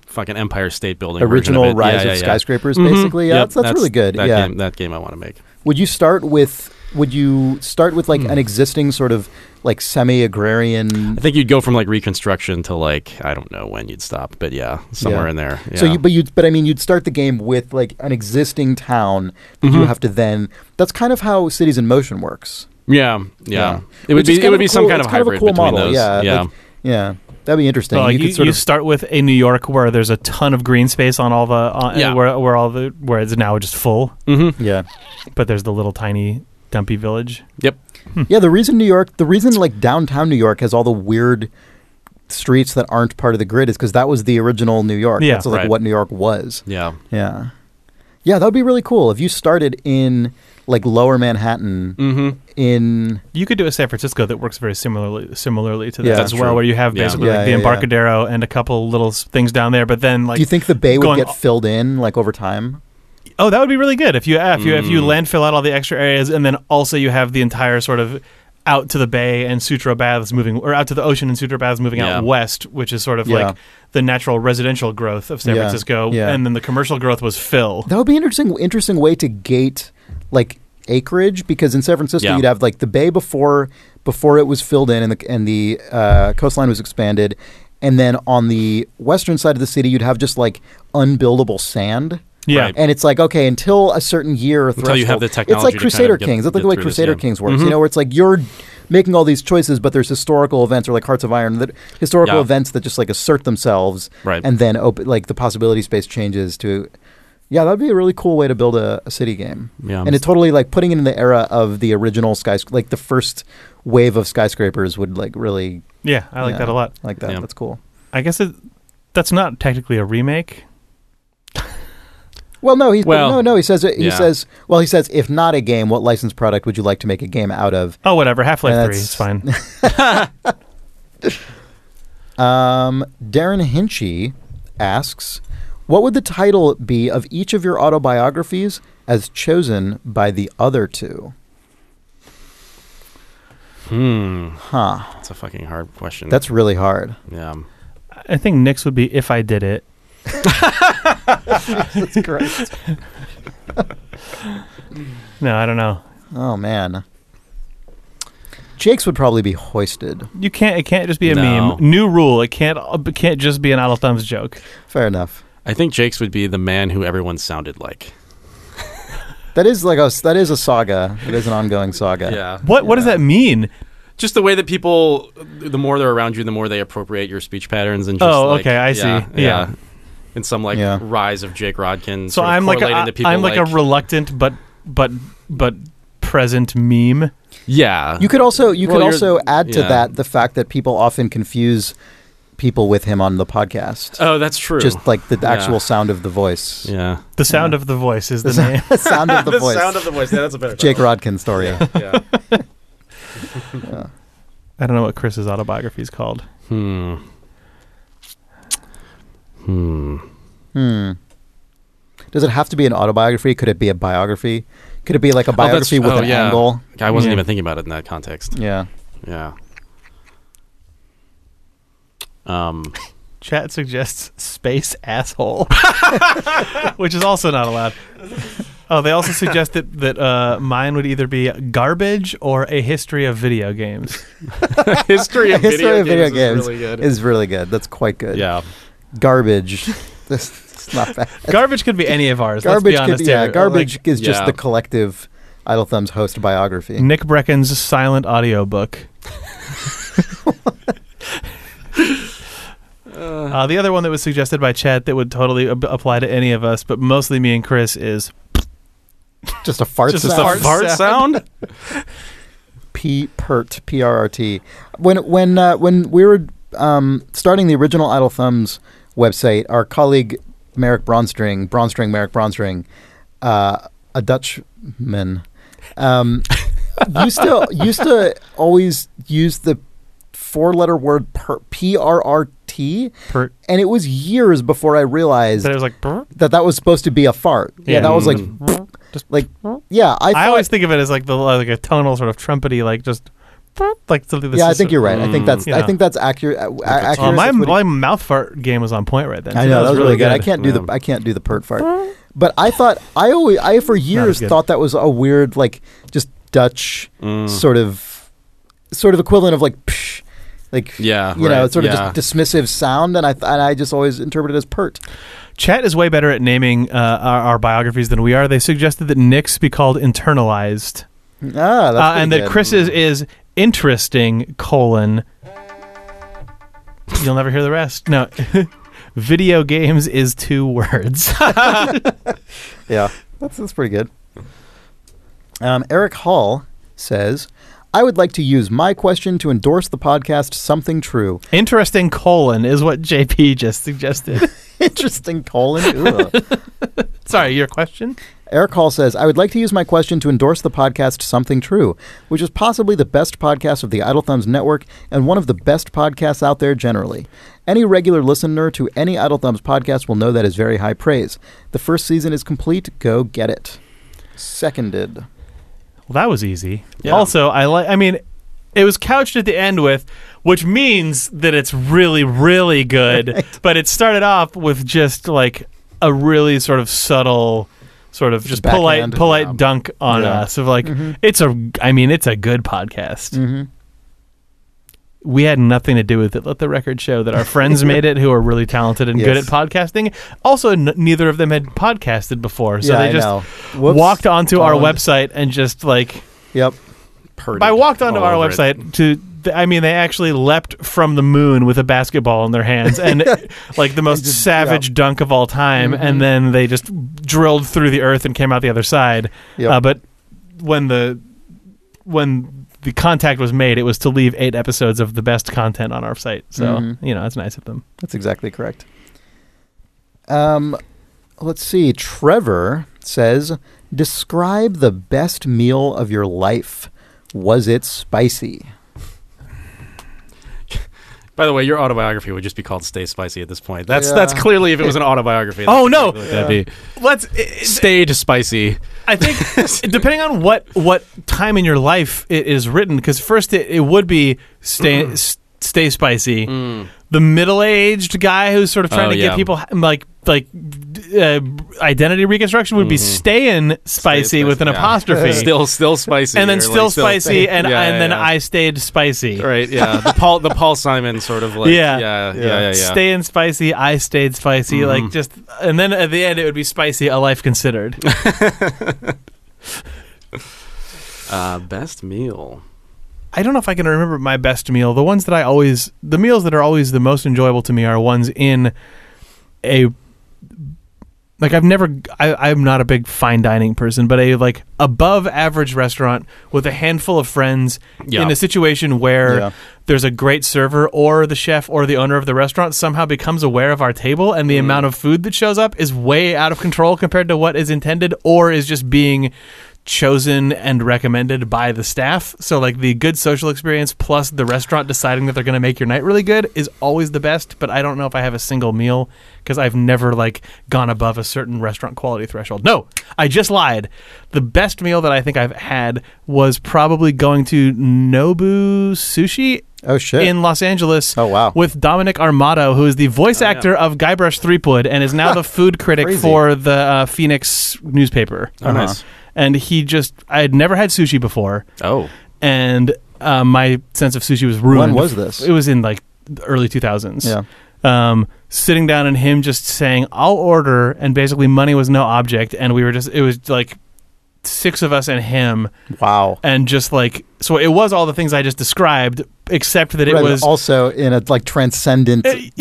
fucking Empire State Building original of Rise of Skyscrapers basically. Yeah, yep, that's really good. That game I want to make. Would you start with an existing sort of semi-agrarian? I think you'd go from Reconstruction to I don't know when you'd stop, but somewhere in there. Yeah. So, you'd start the game with an existing town that you have to then. That's kind of how Cities in Motion works. Yeah. It would be some kind of hybrid between those. Yeah. That'd be interesting. Well, you could start with a New York where there's a ton of green space on all the where it's now just full. Mm-hmm. Yeah, but there's the little tiny dumpy village. Yep. Yeah, the reason downtown New York has all the weird streets that aren't part of the grid is because that was the original New York. Yeah, that's what New York was. Yeah, that would be really cool if you started in lower Manhattan. Mm-hmm. You could do a San Francisco that works very similarly to that as well, where you have basically the Embarcadero and a couple little things down there. But then, do you think the bay would get filled in over time? Oh, that would be really good if you landfill out all the extra areas, and then also you have the entire sort of out to the bay and Sutro Baths moving, or out to the ocean and Sutro Baths moving out west, which is sort of the natural residential growth of San Francisco, and then the commercial growth was Phil. That would be an interesting way to gate acreage, because in San Francisco you'd have the bay before it was filled in and the coastline was expanded, and then on the western side of the city you'd have just unbuildable sand. Yeah, right. And it's okay until a certain year or threshold. Until you have the technology. It's like Crusader Kings. That's the way Crusader Kings works. Mm-hmm. Where it's you're making all these choices, but there's historical events or Hearts of Iron, that historical events that just assert themselves, right? And then open the possibility space changes to. Yeah, that'd be a really cool way to build a city game. Yeah, and it totally putting it in the era of the original the first wave of skyscrapers would really. Yeah, I that a lot. That. Yeah. That's cool. I guess that's not technically a remake. Well, no. He says it. He says, well, he says, if not a game, what licensed product would you like to make a game out of? Oh, whatever. Half-Life 3 is fine. Darren Hinchy asks, what would the title be of each of your autobiographies as chosen by the other two? That's a fucking hard question. That's really hard. Yeah. I think Nick's would be If I Did It. That's correct. No, I don't know. Oh man, Jake's would probably be Hoisted. It can't just be a meme. New rule. It can't just be an Idle Thumbs joke. Fair enough. I think Jake's would be The Man Who Everyone Sounded Like. That is a saga. It is an ongoing saga. Yeah. What does that mean? Just the way that people, the more they're around you, the more they appropriate your speech patterns and. I see. Yeah. In some rise of Jake Rodkin. So I'm a reluctant but present meme. Yeah. You could also add to that the fact that people often confuse people with him on the podcast. Oh, that's true. Just the actual sound of the voice. Yeah. The sound of the voice is the name. Sound of the voice. That's a better. Jake Rodkin story. Yeah. Yeah. I don't know what Chris's autobiography is called. Does it have to be an autobiography? Could it be a biography? Could it be like a biography with an angle? I wasn't even thinking about it in that context. Yeah. Yeah. Chat suggests space asshole, which is also not allowed. Oh, they also suggest that mine would either be garbage or a history of video games. History of video games is really good. That's quite good. Yeah. Garbage. It's not bad. Garbage could be any of ours. Garbage is just the collective Idle Thumbs host biography. Nick Brecken's silent audiobook. The other one that was suggested by Chad that would totally apply to any of us, but mostly me and Chris, is just a fart just sound. A fart sound? PRRT. When we were starting the original Idle Thumbs website, our colleague Merrick Bronstring, a Dutchman, used to always use the 4-letter word PRRT, and it was years before I realized that it was like that was supposed to be a fart. Yeah, that was like just like I always think of it as like a tonal sort of trumpety just. Like something I think you're right. I think that's accurate. My mouth fart game was on point right then. I know that was really good. I can't do the pert fart, but I for years thought that was a weird just Dutch sort of equivalent of psh, just dismissive sound, and I just always interpreted it as pert. Chat is way better at naming our biographies than we are. They suggested that Nick's be called Internalized. That's and good. That Chris's is interesting : you'll never hear the rest. No. Video games is 2 words. Yeah, that's pretty good. Eric Hall says, I would like to use my question to endorse the podcast Something True. Interesting : is what JP just suggested. Interesting : Sorry, your question? Eric Hall says, I would like to use my question to endorse the podcast Something True, which is possibly the best podcast of the Idle Thumbs Network and one of the best podcasts out there generally. Any regular listener to any Idle Thumbs podcast will know that is very high praise. The first season is complete. Go get it. Seconded. Well, that was easy. Yeah. Also, it was couched at the end with, which means that it's really, really good, right. But it started off with just a really sort of subtle... sort of just polite dunk on us of it's a good podcast. Mm-hmm. We had nothing to do with it. Let the record show that our friends made it, who are really talented and good at podcasting. Also, neither of them had podcasted before, so they just walked onto our website and just they actually leapt from the moon with a basketball in their hands and the most savage dunk of all time. Mm-hmm. And then they just drilled through the earth and came out the other side. Yep. But when the contact was made, it was to leave 8 episodes of the best content on our site. So, that's nice of them. That's exactly correct. Let's see. Trevor says, describe the best meal of your life. Was it spicy? By the way, your autobiography would just be called "Stay Spicy" at this point. That's clearly, if it was an autobiography. Oh no, that'd be "Stayed Spicy." I think depending on what time in your life it is written, because first it would be "Stay Spicy," the middle-aged guy who's sort of trying to get people like identity reconstruction would be staying spicy with an apostrophe. Still spicy. And then still spicy, and then I stayed spicy. Right, yeah. the Paul Simon sort of staying spicy, I stayed spicy, and then at the end it would be spicy, a life considered. Best meal. I don't know if I can remember my best meal. The meals that are always the most enjoyable to me are ones in a I'm not a big fine dining person, but a above average restaurant with a handful of friends in a situation where there's a great server, or the chef or the owner of the restaurant somehow becomes aware of our table, and the amount of food that shows up is way out of control compared to what is intended, or is just being chosen and recommended by the staff. So like the good social experience plus the restaurant deciding that they're going to make your night really good is always the best. But I don't know if I have a single meal because I've never like gone above a certain restaurant quality threshold. No, I just lied. The best meal that I think I've had was probably going to Nobu Sushi. Oh, shit. In Los Angeles. Oh, wow. With Dominic Armato, who is the voice actor of Guybrush Threepwood and is now the food critic for the Phoenix newspaper. Oh, nice. And he just, I had never had sushi before. Oh. And my sense of sushi was ruined. When was this? It was in like the early 2000s. Yeah. Sitting down and him just saying, I'll order. And basically money was no object. And we were just, it was like six of us and him. Wow. And just like, so it was all the things I just described, except that it was also in a like transcendent. It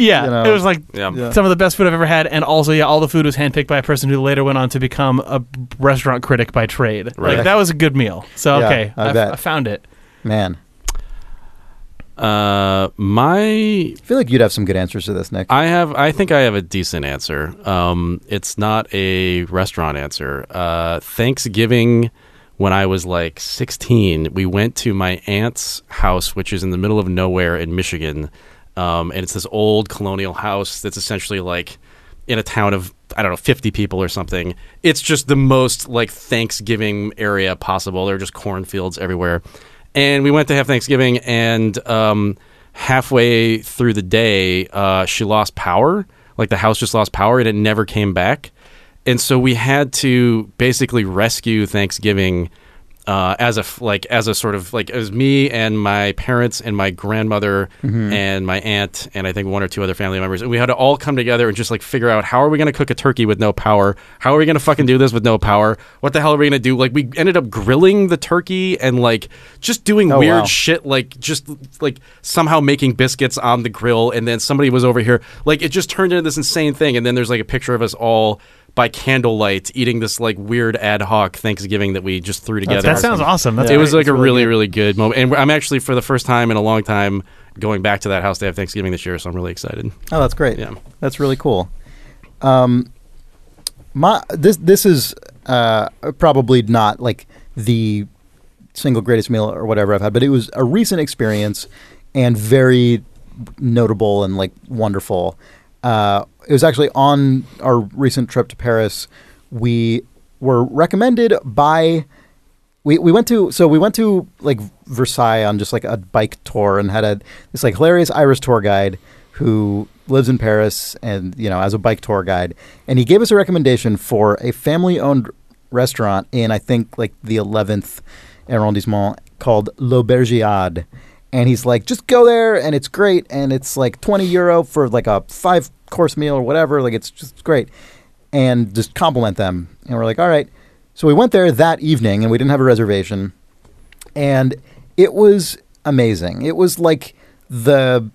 was like some of the best food I've ever had. And also, all the food was handpicked by a person who later went on to become a restaurant critic by trade. Right. Like, that was a good meal. So, I found it. Man. I feel like you'd have some good answers to this, Nick. I think I have a decent answer. It's not a restaurant answer. Thanksgiving, when I was like 16, we went to my aunt's house, which is in the middle of nowhere in Michigan. And it's this old colonial house that's essentially like in a town of, I don't know, 50 people or something. It's just the most like Thanksgiving area possible. There are just cornfields everywhere. And we went to have Thanksgiving, and halfway through the day, she lost power. Like, the house just lost power, and it never came back. And so we had to basically rescue Thanksgiving as me and my parents and my grandmother and my aunt and I think one or two other family members. And we had to all come together and just like figure out, how are we going to cook a turkey with no power? How are we going to fucking do this with no power? What the hell are we going to do? Like, we ended up grilling the turkey and like just doing weird shit, like just like somehow making biscuits on the grill. And then somebody was over here. Like, it just turned into this insane thing. And then there's like a picture of us all by candlelight eating this like weird ad hoc Thanksgiving that we just threw together. That sounds awesome. It was like a really, really good moment. And I'm actually, for the first time in a long time, going back to that house to have Thanksgiving this year, so I'm really excited. Oh, that's great. Yeah. That's really cool. This is probably not like the single greatest meal or whatever I've had, but it was a recent experience and very notable and like wonderful. It was actually on our recent trip to Paris. We were recommended by we went to like Versailles on just like a bike tour and had this like hilarious Irish tour guide who lives in Paris and as a bike tour guide, and he gave us a recommendation for a family-owned restaurant in I think like the 11th arrondissement called L'Aubergiade. And he's like, just go there, and it's great, and it's like €20 for like a 5-course meal or whatever. Like, it's just great. And just compliment them. And we're like, all right. So we went there that evening, and we didn't have a reservation. And it was amazing. It was like the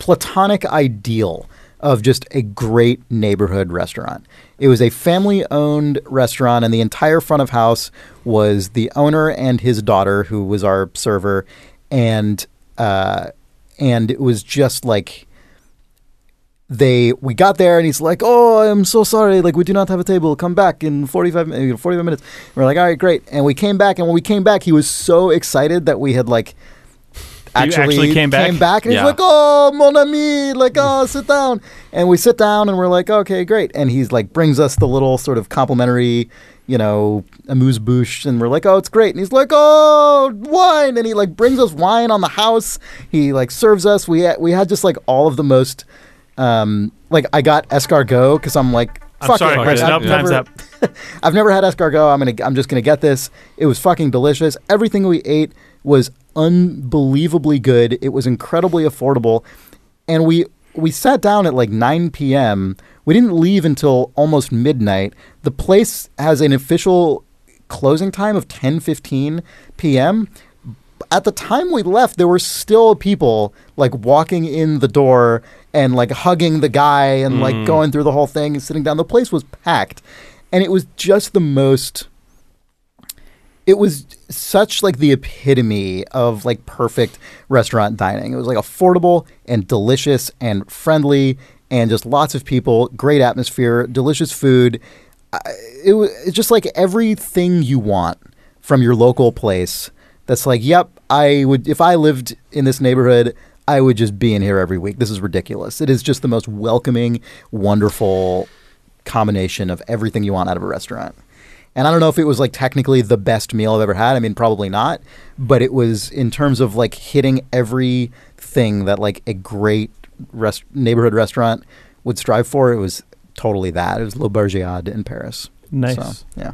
platonic ideal of just a great neighborhood restaurant. It was a family-owned restaurant, and the entire front of house was the owner and his daughter, who was our server, and it was just like we got there, and he's like, "Oh, I'm so sorry, like we do not have a table. Come back in 45 minutes." And we're like, "All right, great." And we came back, and when we came back, he was so excited that we had like actually came back and he's like, "Oh, mon ami, like, oh, sit down." And we sit down and we're like, "Okay, great." And he's like, brings us the little sort of complimentary, amuse-bouche, and we're like, "Oh, it's great." And he's like, "Oh, wine." And he like brings us wine on the house. He like serves us. We had just like all of the most, like I got escargot because I'm like, time's up. I've never had escargot. I'm just gonna get this. It was fucking delicious. Everything we ate was unbelievably good. It was incredibly affordable, and we sat down at like 9 p.m. We didn't leave until almost midnight. The place has an official closing time of 10:15 p.m. At the time we left, there were still people like walking in the door and like hugging the guy and like going through the whole thing and sitting down. The place was packed, and it was just the most. It was such like the epitome of like perfect restaurant dining. It was like affordable and delicious and friendly and just lots of people, great atmosphere, delicious food. it's just like everything you want from your local place. That's like, yep, I would, if I lived in this neighborhood, I would just be in here every week. This is ridiculous. It is just the most welcoming, wonderful combination of everything you want out of a restaurant. And I don't know if it was like technically the best meal I've ever had. I mean, probably not, but it was in terms of like hitting everything that like a great neighborhood restaurant would strive for. It was totally that. It was Le Bergiade in Paris. Nice. So, yeah.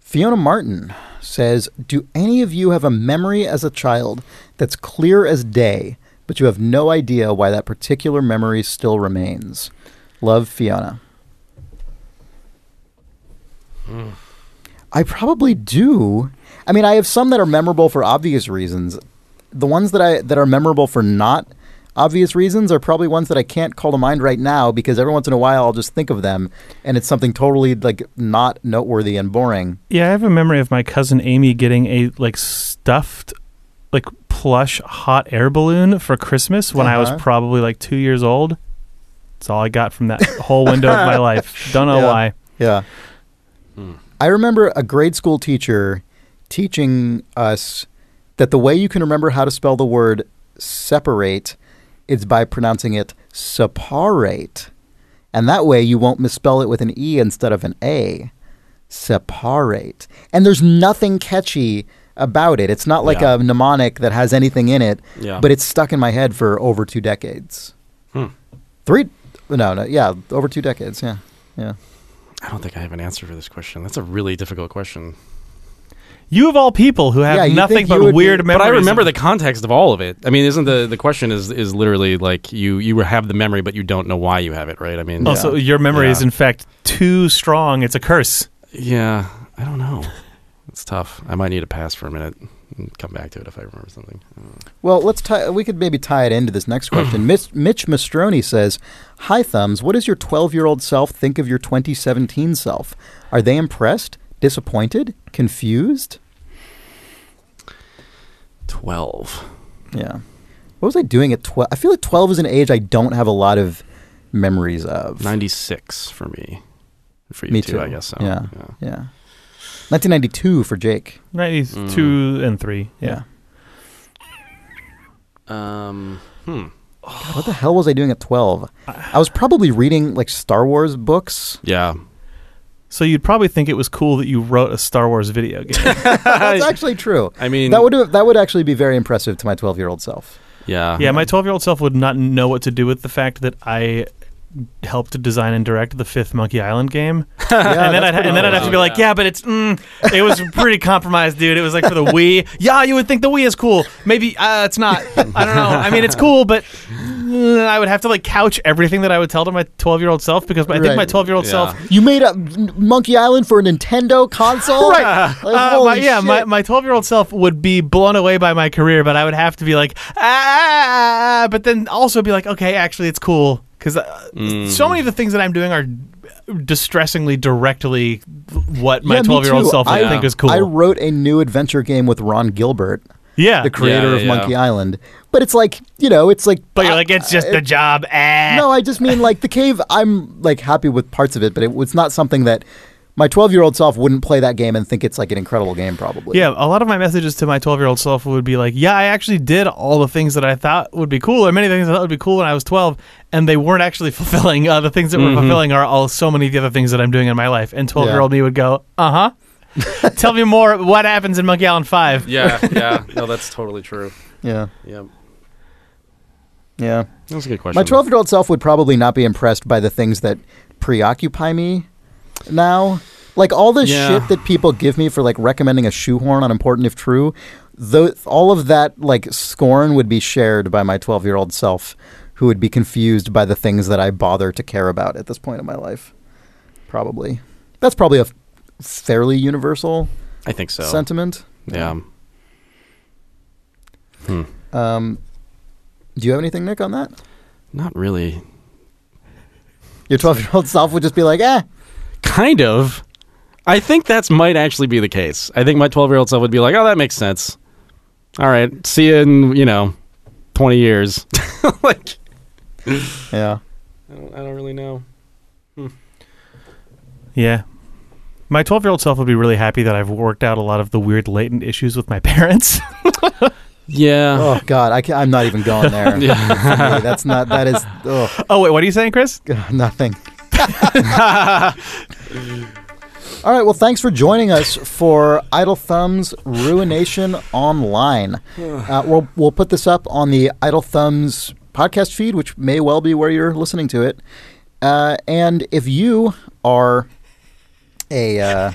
Fiona Martin says, do any of you have a memory as a child that's clear as day, but you have no idea why that particular memory still remains? Love, Fiona. Mm. I probably do. I mean, I have some that are memorable for obvious reasons. The ones that are memorable for not obvious reasons are probably ones that I can't call to mind right now, because every once in a while I'll just think of them and it's something totally like not noteworthy and boring. Yeah, I have a memory of my cousin Amy getting a like stuffed like plush hot air balloon for Christmas when I was probably like 2 years old. That's all I got from that whole window of my life. Don't know why. Yeah. Hmm. I remember a grade school teacher teaching us that the way you can remember how to spell the word separate is by pronouncing it separate. And that way you won't misspell it with an E instead of an A. Separate. And there's nothing catchy about it. It's not like a mnemonic that has anything in it, but it's stuck in my head for over 2 decades. Hmm. Over 2 decades. Yeah. Yeah. I don't think I have an answer for this question. That's a really difficult question. You of all people who have nothing but weird memories. But I remember the context of all of it. I mean, isn't the question is literally like you have the memory, but you don't know why you have it, right? I mean, also your memory is in fact too strong. It's a curse. Yeah, I don't know. It's tough. I might need to pass for a minute and come back to it if I remember something. Well, we could maybe tie it into this next question. Mitch Mastroni says, "Hi Thumbs, what does your 12-year-old self think of your 2017 self? Are they impressed? Disappointed? Confused?" 12. Yeah. What was I doing at 12? I feel like 12 is an age I don't have a lot of memories of. 96 for me. For you too, I guess so. Yeah. 1992 for Jake. 92 and 3. Yeah. God, what the hell was I doing at 12? I was probably reading like Star Wars books. Yeah. So you'd probably think it was cool that you wrote a Star Wars video game. That's actually true. I mean, that would actually be very impressive to my 12-year-old self. Yeah. Yeah, my 12-year-old self would not know what to do with the fact that I helped to design and direct the 5th Monkey Island game. I'd have to be like, but it's it was pretty compromised, dude. It was like for the Wii. Yeah, you would think the Wii is cool. Maybe it's not. I don't know. I mean, it's cool, but I would have to like couch everything that I would tell to my 12-year-old self, because I think my 12-year-old self, you made a Monkey Island for a Nintendo console? Right. My 12-year-old self would be blown away by my career, but I would have to be like, but then also be like, okay, actually it's cool. Because so many of the things that I'm doing are distressingly directly what my 12-year-old self would think is cool. I wrote a new adventure game with Ron Gilbert, the creator of Monkey Island. But it's like, it's like... But you're like, it's just the job. No, I just mean like the cave, I'm like happy with parts of it, but it's not something that... My 12-year-old self wouldn't play that game and think it's like an incredible game, probably. Yeah, a lot of my messages to my 12-year-old self would be like, I actually did all the things that I thought would be cool, or many things I thought would be cool when I was 12, and they weren't actually fulfilling. The things that were fulfilling are all so many of the other things that I'm doing in my life. And 12-year-old me would go, tell me more, what happens in Monkey Island 5? Yeah. No, that's totally true. Yeah. That was a good question. My 12-year-old self would probably not be impressed by the things that preoccupy me now, like all the shit that people give me for like recommending a shoehorn on Important If True, though, all of that like scorn would be shared by my 12-year-old self, who would be confused by the things that I bother to care about at this point in my life. Probably. That's probably a fairly universal, I think so, sentiment. Yeah. Do you have anything, Nick, on that? Not really. Your 12-year-old self would just be like, Kind of. I think that might actually be the case. I think my 12-year-old self would be like, that makes sense. All right. See you in, 20 years. Yeah. I don't really know. Yeah. My 12-year-old self would be really happy that I've worked out a lot of the weird latent issues with my parents. Yeah. Oh, God. I'm not even going there. Yeah. That's not... That is... Oh. Oh, wait. What are you saying, Chris? Nothing. All right, well, thanks for joining us for Idle Thumbs Ruination Online. We'll put this up on the Idle Thumbs podcast feed, which may well be where you're listening to it. And if you are a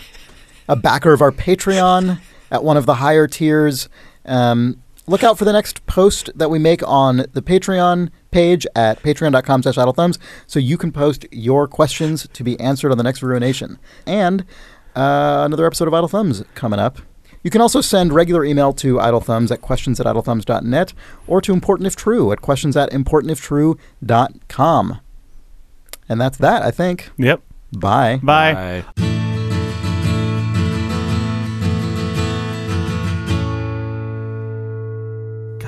backer of our Patreon at one of the higher tiers, look out for the next post that we make on the Patreon page at patreon.com/idlethumbs, so you can post your questions to be answered on the next Ruination. And another episode of Idle Thumbs coming up. You can also send regular email to idlethumbs at questions@idlethumbs.net or to importantiftrue at questions@importantiftrue.com. And that's that, I think. Yep. Bye. Bye. Bye.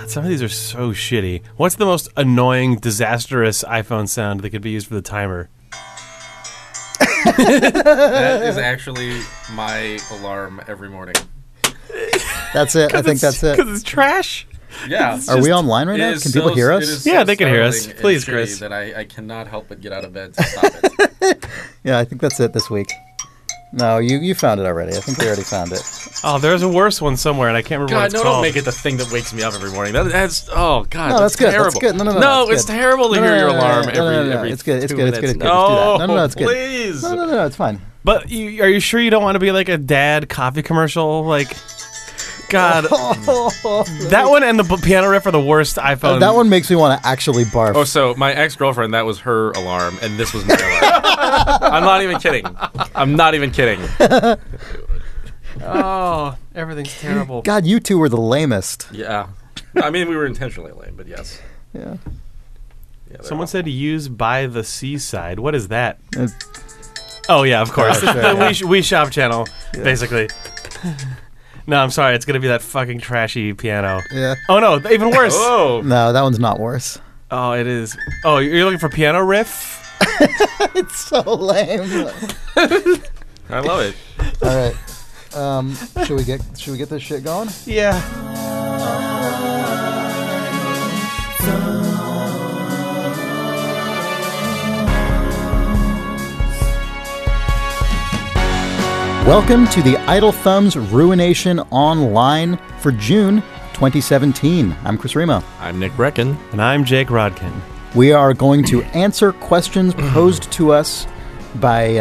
Some of these are so shitty. What's the most annoying, disastrous iPhone sound that could be used for the timer? That is actually my alarm every morning. That's it. I think that's it. Because it's trash? Yeah. It's are we online right now? Can people hear us? Yeah, so they can hear us. Please, Chris. That I cannot help but get out of bed to stop it. Yeah, I think that's it this week. No, you found it already. I think we already found it. Oh, there's a worse one somewhere, and I can't remember what it's called. Don't make it the thing that wakes me up every morning. That's oh God, no, that's good. Terrible. That's good. No, it's terrible to hear your alarm every. It's good. It's good. It's good. No, it's good. Please. No, it's fine. But are you sure you don't want to be like a dad coffee commercial? Like, God, that one and the piano riff are the worst iPhone. That one makes me want to actually barf. Oh, so my ex-girlfriend, that was her alarm, and this was my alarm. I'm not even kidding. Oh, everything's terrible. God, you two were the lamest. Yeah. I mean, we were intentionally lame, but yes. Yeah. Someone said use by the seaside. What is that? Oh, yeah, of course. Sure, yeah. We Shop Channel, basically. No, I'm sorry. It's going to be that fucking trashy piano. Yeah. Oh, no, even worse. Oh. No, that one's not worse. Oh, it is. Oh, you're looking for piano riff? It's so lame. I love it. All right, should we get this shit going? Yeah. Welcome to the Idle Thumbs Ruination Online for June 2017. I'm Chris Remo. I'm Nick Brecken, and I'm Jake Rodkin. We are going to answer questions posed to us by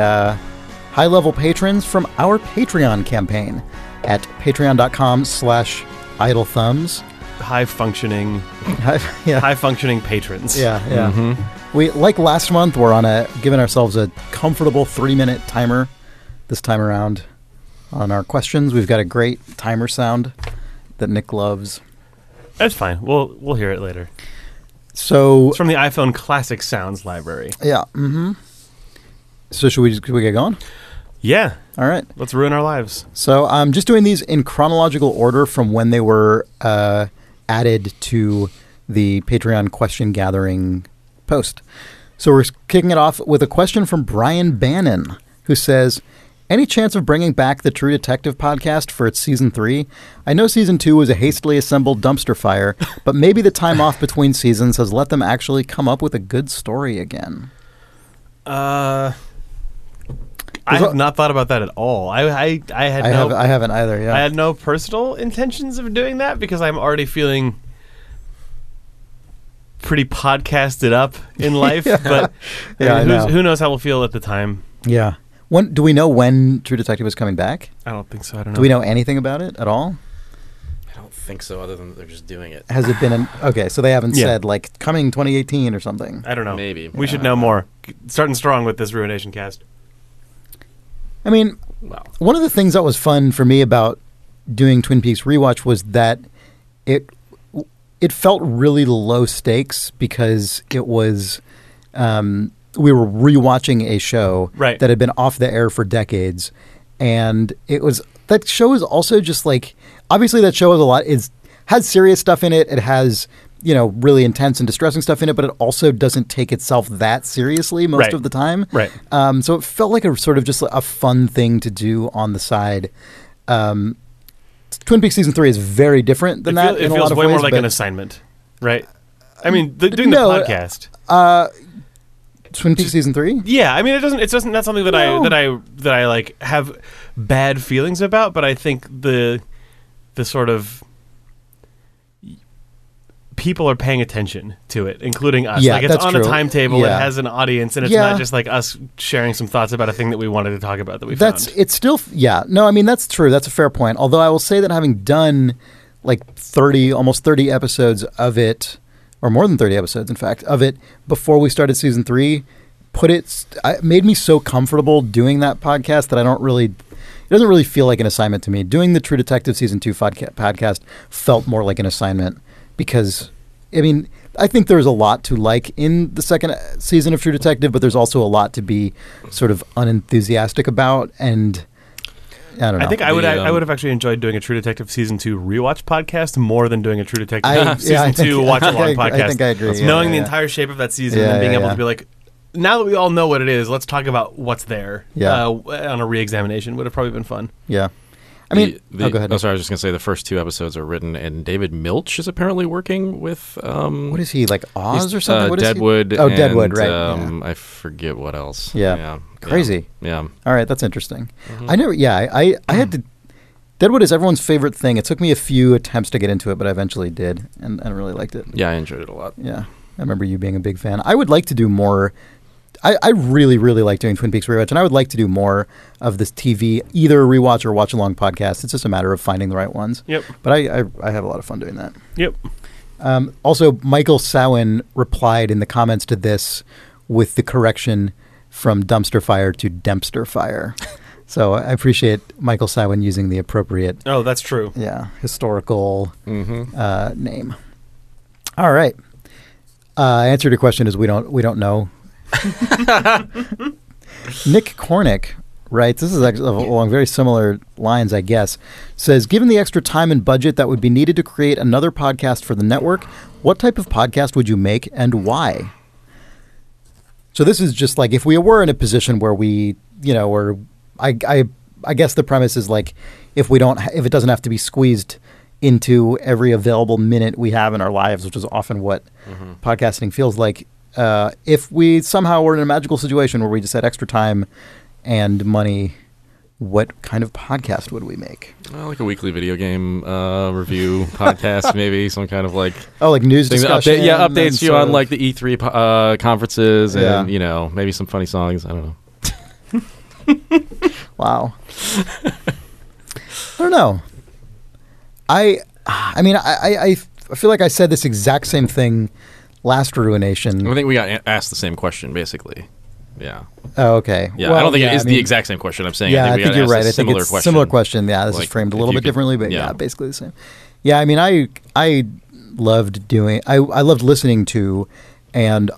high-level patrons from our Patreon campaign at patreon.com/idlethumbs. High-functioning, high-functioning patrons. Yeah, yeah. Mm-hmm. We like last month. We're on giving ourselves a comfortable 3-minute timer this time around on our questions. We've got a great timer sound that Nick loves. That's fine. We'll hear it later. So it's from the iPhone Classic Sounds library. Yeah. Mm-hmm. So should we get going? Yeah. All right. Let's ruin our lives. So I'm just doing these in chronological order from when they were added to the Patreon question gathering post. So we're kicking it off with a question from Brian Bannon, who says, any chance of bringing back the True Detective podcast for its season 3? I know season 2 was a hastily assembled dumpster fire, but maybe the time off between seasons has let them actually come up with a good story again. I have not thought about that at all. I haven't either. Yeah, I had no personal intentions of doing that because I'm already feeling pretty podcasted up in life. Yeah. But who knows how we'll feel at the time? Yeah. When do we know when True Detective is coming back? I don't think so. I don't know. Do we know anything about it at all? I don't think so, other than they're just doing it. Has it been okay? So they haven't said like coming 2018 or something. I don't know. Maybe we should know more. Starting strong with this Ruination cast. I mean, one of the things that was fun for me about doing Twin Peaks rewatch was that it felt really low stakes because it was. We were rewatching a show that had been off the air for decades, and that show is also just like obviously that show has serious stuff in it. It has you know, really intense and distressing stuff in it, but it also doesn't take itself that seriously most of the time. Right. So it felt like a sort of just a fun thing to do on the side. Twin Peaks Season 3 is very different than that in a lot of ways. It feels way more like an assignment, right? I mean, doing the podcast. Twin Peaks Season 3? Yeah, I mean, it's not something that I like have bad feelings about, but I think the sort of people are paying attention to it, including us. Yeah, like it's on a timetable, it has an audience, and it's not just like us sharing some thoughts about a thing that we wanted to talk about that we found. It's still, no, I mean, that's true. That's a fair point. Although I will say that having done like 30, almost 30 episodes of it, or more than 30 episodes, in fact, of it before we started Season 3, made me so comfortable doing that podcast that I don't really... It doesn't really feel like an assignment to me. Doing the True Detective Season 2 podcast felt more like an assignment because, I mean, I think there's a lot to like in the second season of True Detective, but there's also a lot to be sort of unenthusiastic about, and I don't know. I think I would have actually enjoyed doing a True Detective Season 2 rewatch podcast more than doing a True Detective Season 2 watch-along podcast. I think I agree. Knowing the entire shape of that season and being able to be like, now that we all know what it is, let's talk about what's there on a re-examination. Would have probably been fun. Yeah. I mean, go ahead. No, sorry, I was just going to say the first two episodes are written, and David Milch is apparently working with... what is he, like Oz or something? Deadwood. Oh, Deadwood, right. I forget what else. Yeah. Crazy. Yeah. All right, that's interesting. Mm-hmm. I had to... Deadwood is everyone's favorite thing. It took me a few attempts to get into it, but I eventually did, and I really liked it. Yeah, I enjoyed it a lot. Yeah. I remember you being a big fan. I would like to do more... I really, really like doing Twin Peaks Rewatch, and I would like to do more of this TV, either rewatch or watch-along podcast. It's just a matter of finding the right ones. Yep. But I have a lot of fun doing that. Yep. Also, Michael Samhain replied in the comments to this with the correction from dumpster fire to dempster fire. So I appreciate Michael Samhain using the appropriate... Oh, that's true. Yeah, historical name. All right. Answer to your question is we don't know. Nick Cornick writes, this is actually along very similar lines, I guess, says, given the extra time and budget that would be needed to create another podcast for the network, what type of podcast would you make and why? So this is just like if we were in a position where we, you know, or I guess the premise is like if it doesn't have to be squeezed into every available minute we have in our lives, which is often what podcasting feels like. If we somehow were in a magical situation where we just had extra time and money, what kind of podcast would we make? Like a weekly video game review podcast, maybe some kind of like news discussion. Updates you on like the E3 conferences and you know, maybe some funny songs. I don't know. Wow. I don't know. I mean, I feel like I said this exact same thing. Last Ruination. I think we got asked the same question, basically. Yeah. Oh, okay. Yeah, well, I don't think it is the exact same question I'm saying. Yeah, I think you're right. I think it's a similar question. Yeah, this is framed a little bit differently, but yeah, basically the same. Yeah, I mean, I loved doing... I loved listening to and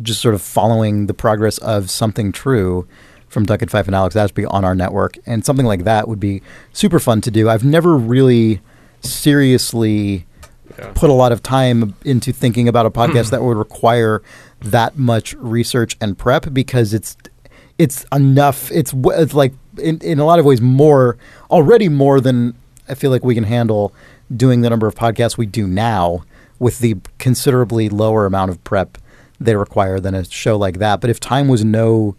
just sort of following the progress of Something True from Duckett Fife and Alex Ashby on our network, and something like that would be super fun to do. I've never really seriously... put a lot of time into thinking about a podcast that would require that much research and prep, because it's enough. It's like in a lot of ways more than I feel like we can handle doing the number of podcasts we do now with the considerably lower amount of prep they require than a show like that. But if time was no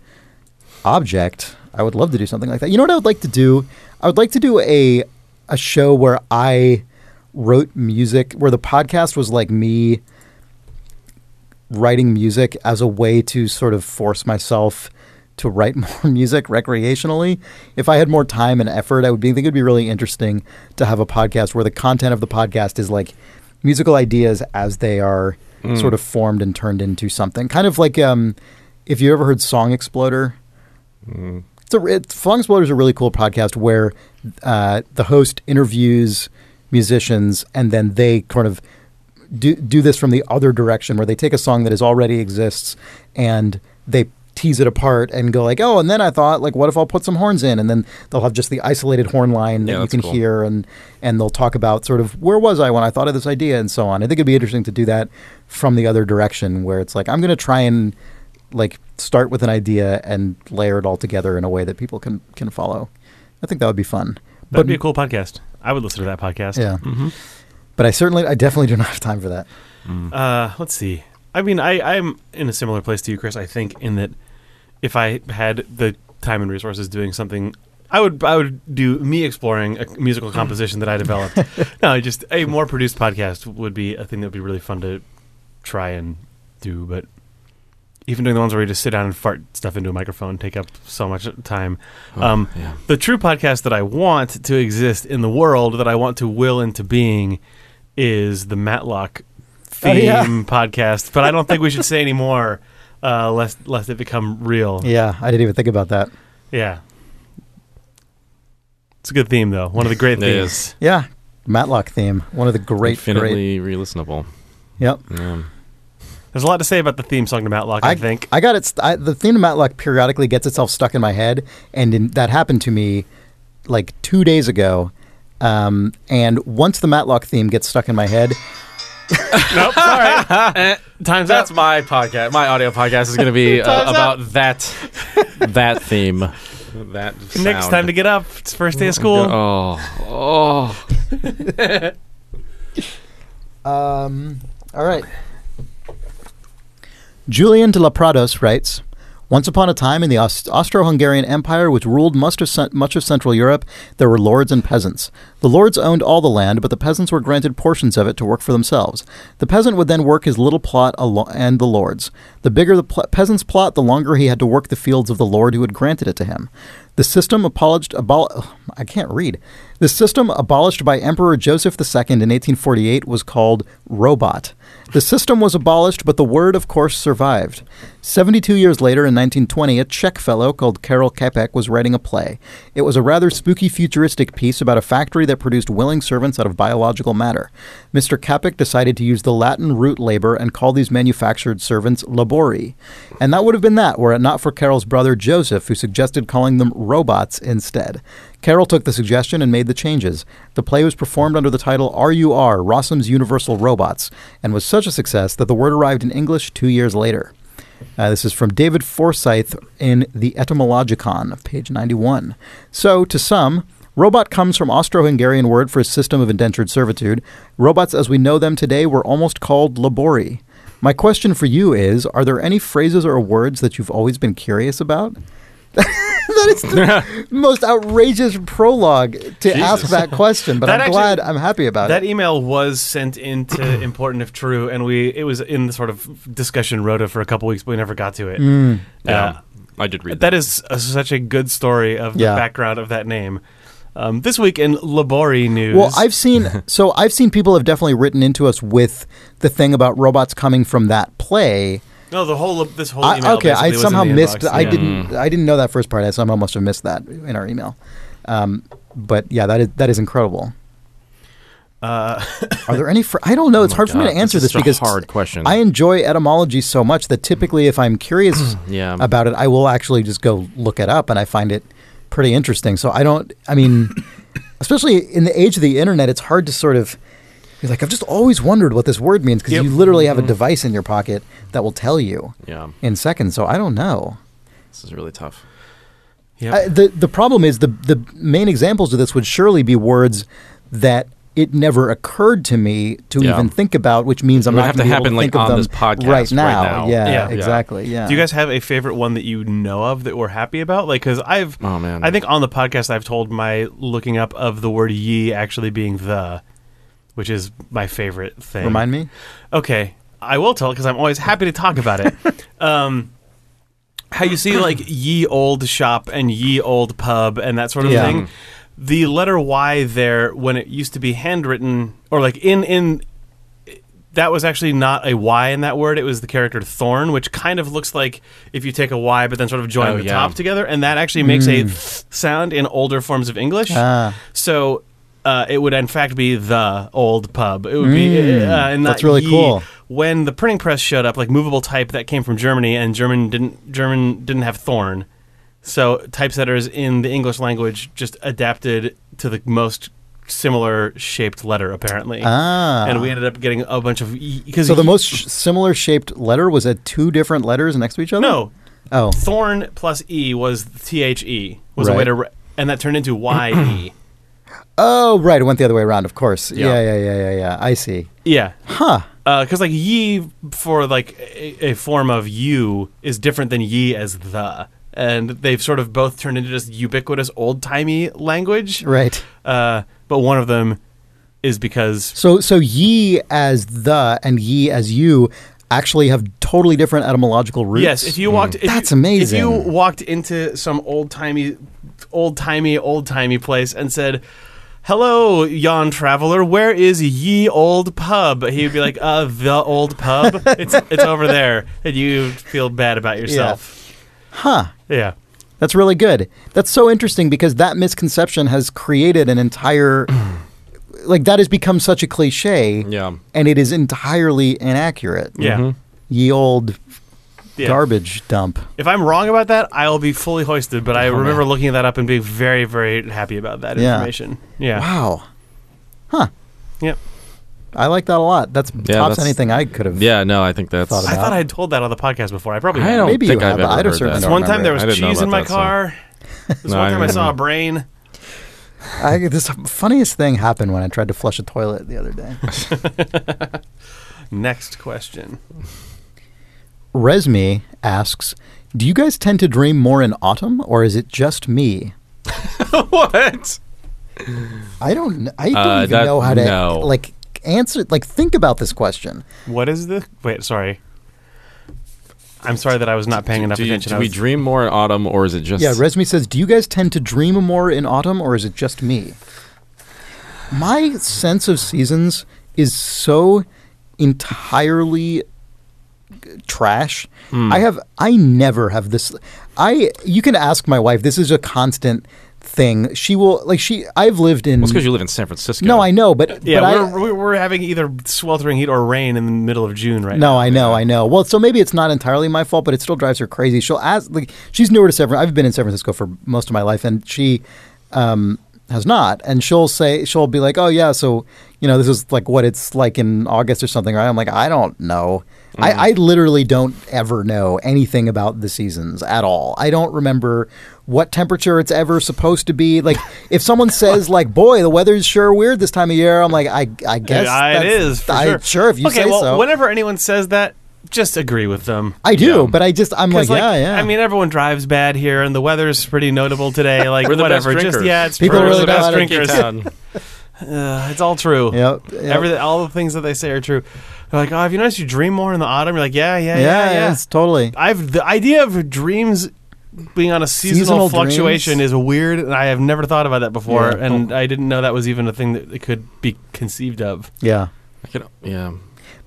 object, I would love to do something like that. You know what I would like to do? I would like to do a show where I wrote music, where the podcast was like me writing music as a way to sort of force myself to write more music recreationally. If I had more time and effort, I think it'd be really interesting to have a podcast where the content of the podcast is like musical ideas as they are sort of formed and turned into something. Kind of like if you ever heard Song Exploder. Song Exploder is a really cool podcast where the host interviews musicians, and then they kind of do this from the other direction, where they take a song that already exists and they tease it apart and go like, oh, and then I thought, like, what if I'll put some horns in? And then they'll have just the isolated horn line that you can hear, and they'll talk about sort of where was I when I thought of this idea and so on. I think it'd be interesting to do that from the other direction, where it's like, I'm going to try and like start with an idea and layer it all together in a way that people can follow. I think that would be fun. That'd be a cool podcast. I would listen to that podcast. Yeah. Mm-hmm. But I definitely do not have time for that. Mm. Let's see. I mean, I'm in a similar place to you, Chris, I think, in that if I had the time and resources doing something, I would do me exploring a musical composition that I developed. No, just a more produced podcast would be a thing that would be really fun to try and do. But even doing the ones where you just sit down and fart stuff into a microphone take up so much time. The true podcast that I want to exist in the world, that I want to will into being, is the Matlock theme podcast. But I don't think we should say any more. Lest it become real. Yeah, I didn't even think about that. Yeah. It's a good theme, though. One of the great themes. Is. Yeah, Matlock theme. One of the great, infinitely great... re-listenable. Yep. Yeah. There's a lot to say about the theme song to Matlock, I think. I got it. The theme to Matlock periodically gets itself stuck in my head, and that happened to me like 2 days ago. And once the Matlock theme gets stuck in my head... Nope, sorry. Time's That's up. My podcast. My audio podcast is going to be about up. that theme. That sound. Nick's time to get up. It's first day of school. Oh. All right. Julian de la Prados writes, once upon a time in the Austro-Hungarian Empire, which ruled much of Central Europe, there were lords and peasants. The lords owned all the land, but the peasants were granted portions of it to work for themselves. The peasant would then work his little plot and the lord's. The bigger the peasant's plot, the longer he had to work the fields of the lord who had granted it to him. The system abolished by Emperor Joseph II in 1848 was called robot. The system was abolished, but the word, of course, survived. 72 years later, in 1920, a Czech fellow called Karol Čapek was writing a play. It was a rather spooky, futuristic piece about a factory that produced willing servants out of biological matter. Mr. Čapek decided to use the Latin root labor and call these manufactured servants labori. And that would have been that, were it not for Karol's brother Joseph, who suggested calling them robots instead. Karol took the suggestion and made the changes. The play was performed under the title RUR, Rossum's Universal Robots, and was such a success that the word arrived in English 2 years later. This is from David Forsyth in The Etymologicon, of page 91. So, to sum, robot comes from Austro-Hungarian word for a system of indentured servitude. Robots as we know them today were almost called labori. My question for you is, are there any phrases or words that you've always been curious about? That is the most outrageous prologue to ask that question, but I'm happy about it. That email was sent into Important If True, and it was in the sort of discussion rota for a couple weeks, but we never got to it. Yeah, I did read that. That is such a good story of the background of that name. This week in labori news. Well, I've seen people have definitely written into us with the thing about robots coming from that play. No, this whole email. I somehow missed. Yeah. I didn't know that first part. I somehow must have missed that in our email. But yeah, that is incredible. Are there any? I don't know. It's hard for me to answer this because hard question. I enjoy etymology so much that typically, if I'm curious about it, I will actually just go look it up, and I find it pretty interesting. So especially in the age of the internet, it's hard to sort of. You're like, I've just always wondered what this word means, because you literally have a device in your pocket that will tell you in seconds. So I don't know. This is really tough. Yep. The problem is the main examples of this would surely be words that it never occurred to me to even think about, which means I'm not going to happen like on this podcast right now. Yeah, exactly. Yeah. Do you guys have a favorite one that you know of that we're happy about? Like, because I think on the podcast I've told my looking up of the word "ye" actually being the. Which is my favorite thing. Remind me? Okay. I will tell it because I'm always happy to talk about it. How you see like ye old shop and ye old pub and that sort of thing. The letter Y there, when it used to be handwritten, or like in that was actually not a Y in that word. It was the character thorn, which kind of looks like if you take a Y but then sort of join the top together. And that actually makes a th sound in older forms of English. So... it would in fact be the old pub. It would be, and not that's really cool. when the printing press showed up, like movable type that came from Germany, and German didn't have Thorn, so typesetters in the English language just adapted to the most similar shaped letter, apparently. Ah. And we ended up getting a bunch of... So the most similar shaped letter was at two different letters next to each other? No. Oh. Thorn plus E was T-H-E. A way to... and that turned into Y-E. Oh, right. It went the other way around, of course. Yeah. I see. Yeah. Huh. Because like ye for like a form of you is different than ye as the... And they've sort of both turned into just ubiquitous old-timey language. Right. But one of them is because... So ye as the and ye as you actually have totally different etymological roots. Yes, if you walked... That's amazing. If you walked into some old-timey place and said... Hello, yon traveler. Where is ye old pub? He would be like, the old pub. It's over there. And you feel bad about yourself. Yeah. Huh. Yeah. That's really good. That's so interesting because that misconception has created an entire... like, that has become such a cliche. Yeah. And it is entirely inaccurate. Yeah. Mm-hmm. Ye old garbage dump. If I'm wrong about that, I'll be fully hoisted, but I remember looking that up and being very, very happy about that information. Yeah. Wow. Huh. Yep. I like that a lot. That's anything I could have. Yeah, no, I think that's. I thought I had told that on the podcast before. I probably I don't maybe think you have. I've ever heard that. One time there was cheese in my car. This one time I saw a brain. This funniest thing happened when I tried to flush a toilet the other day. Next question. Resme asks, "Do you guys tend to dream more in autumn, or is it just me?" What? I don't even know how to answer, like, think about this question. What is the... Wait, sorry. I'm sorry that I was not paying enough attention. Do we dream more in autumn, or is it just... Yeah, Resme says, do you guys tend to dream more in autumn, or is it just me? My sense of seasons is so entirely trash. Mm. I never have this... You can ask my wife. This is a constant... thing. She will, like, I've lived in... Well, it's because you live in San Francisco. No, I know, but... Yeah, but we're having either sweltering heat or rain in the middle of June right now. No, I know. Well, so maybe it's not entirely my fault, but it still drives her crazy. She'll ask, like, she's newer to San Francisco. I've been in San Francisco for most of my life, and she has not. And she'll be like, oh, yeah, so, you know, this is, like, what it's like in August or something, right? I'm like, I don't know. Mm. I literally don't ever know anything about the seasons at all. I don't remember... what temperature it's ever supposed to be. Like, if someone says, like, boy, the weather's sure weird this time of year, I'm like, I guess it is. Sure, if you say so. Okay, well, whenever anyone says that, just agree with them. I do, but I'm like, yeah. I mean, everyone drives bad here, and the weather's pretty notable today. Like, we're the whatever. Best drinkers. Yeah, it's true. People are really the best drinkers. It's all true. Yep. Everything, all the things that they say are true. They're like, oh, have you noticed you dream more in the autumn? You're like, yeah. Yes, totally. The idea of dreams... being on a seasonal fluctuation dreams. Is weird, and I have never thought about that before, and I didn't know that was even a thing that it could be conceived of. Yeah.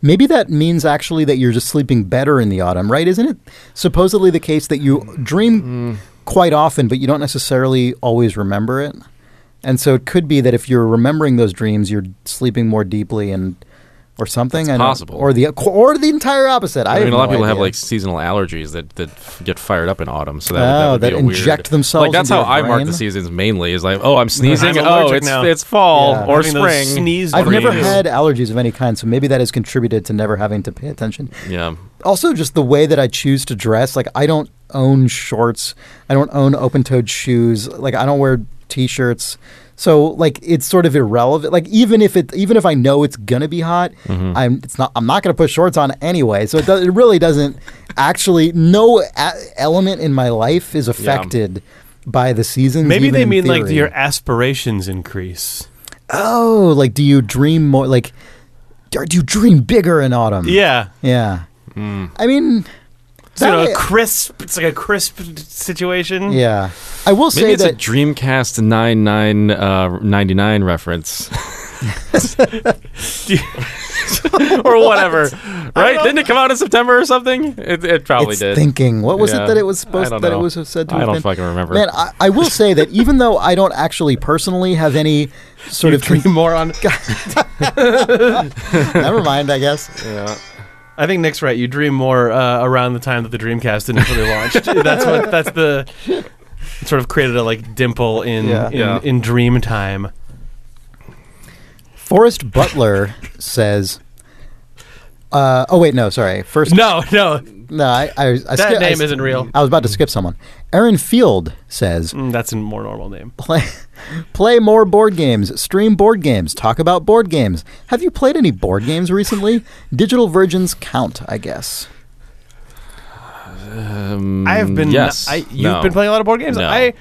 Maybe that means actually that you're just sleeping better in the autumn, right? Isn't it supposedly the case that you dream quite often, but you don't necessarily always remember it? And so it could be that if you're remembering those dreams, you're sleeping more deeply and... or something. That's possible. Or the entire opposite. I mean, a lot of people have, like, seasonal allergies that get fired up in autumn. So that would be inject weird. Themselves. Like, that's into how I mark the seasons mainly. Is like, oh, I'm sneezing. It's fall or spring. Sneeze I've never had allergies of any kind, so maybe that has contributed to never having to pay attention. Yeah. Also, just the way that I choose to dress. Like, I don't own shorts. I don't own open-toed shoes. Like, I don't wear t-shirts. So, like, it's sort of irrelevant. Like, even if I know it's gonna be hot, I'm not gonna put shorts on anyway. So it really doesn't actually. No element in my life is affected by the seasons. Maybe they mean theory. Like, do your aspirations increase? Oh, like, do you dream more? Like, do you dream bigger in autumn? Yeah. Mm. I mean. It's like a crisp situation. Yeah, I will say that it's a Dreamcast 99 reference, or whatever. Right? Didn't it come out in September or something? It probably did. Thinking, what was it that it was supposed that it was said to? I don't fucking remember. Man, I will say that even though I don't actually personally have any sort of dream moron. Never mind, I guess. Yeah. I think Nick's right. You dream more around the time that the Dreamcast initially launched. That's it sort of created a like dimple in dream time. Forrest Butler says. Isn't real. I was about to skip someone. Aaron Field says... that's a more normal name. Play more board games. Stream board games. Talk about board games. Have you played any board games recently? Digital virgins count, I guess. I have been... Yes. You've been playing a lot of board games? No.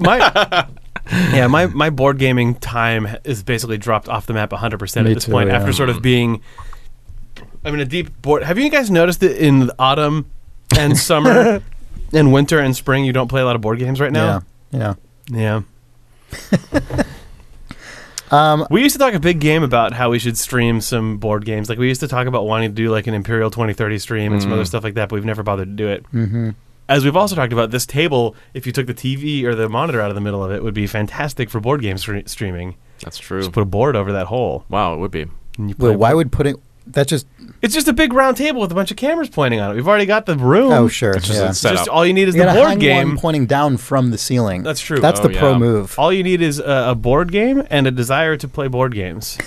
My board gaming time is basically dropped off the map 100% at this point after sort of being... I'm in a deep board. Have you guys noticed that in autumn and summer and winter and spring you don't play a lot of board games right now? Yeah. We used to talk a big game about how we should stream some board games. Like we used to talk about wanting to do like an Imperial 2030 stream and some other stuff like that, but we've never bothered to do it. Mm-hmm. As we've also talked about, this table, if you took the TV or the monitor out of the middle of it, would be fantastic for board game streaming. That's true. Just put a board over that hole. Wow, it would be. Why would putting... It's just a big round table with a bunch of cameras pointing on it. We've already got the room. Oh, sure. It's just all you need is the board game. Hang one pointing down from the ceiling. That's true. That's the pro move. All you need is a board game and a desire to play board games.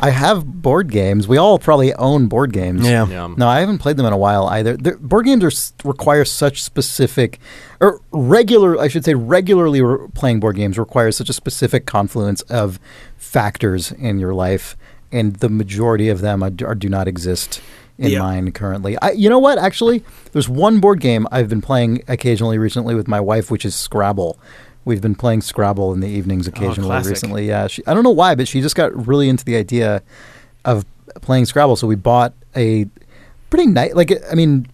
I have board games. We all probably own board games. Yeah. No, I haven't played them in a while either. Board games require such specific... or regularly playing board games requires such a specific confluence of factors in your life. And the majority of them do not exist in mine currently. You know what? Actually, there's one board game I've been playing occasionally recently with my wife, which is Scrabble. We've been playing Scrabble in the evenings occasionally recently. Yeah, I don't know why, but she just got really into the idea of playing Scrabble. So we bought a pretty nice, I think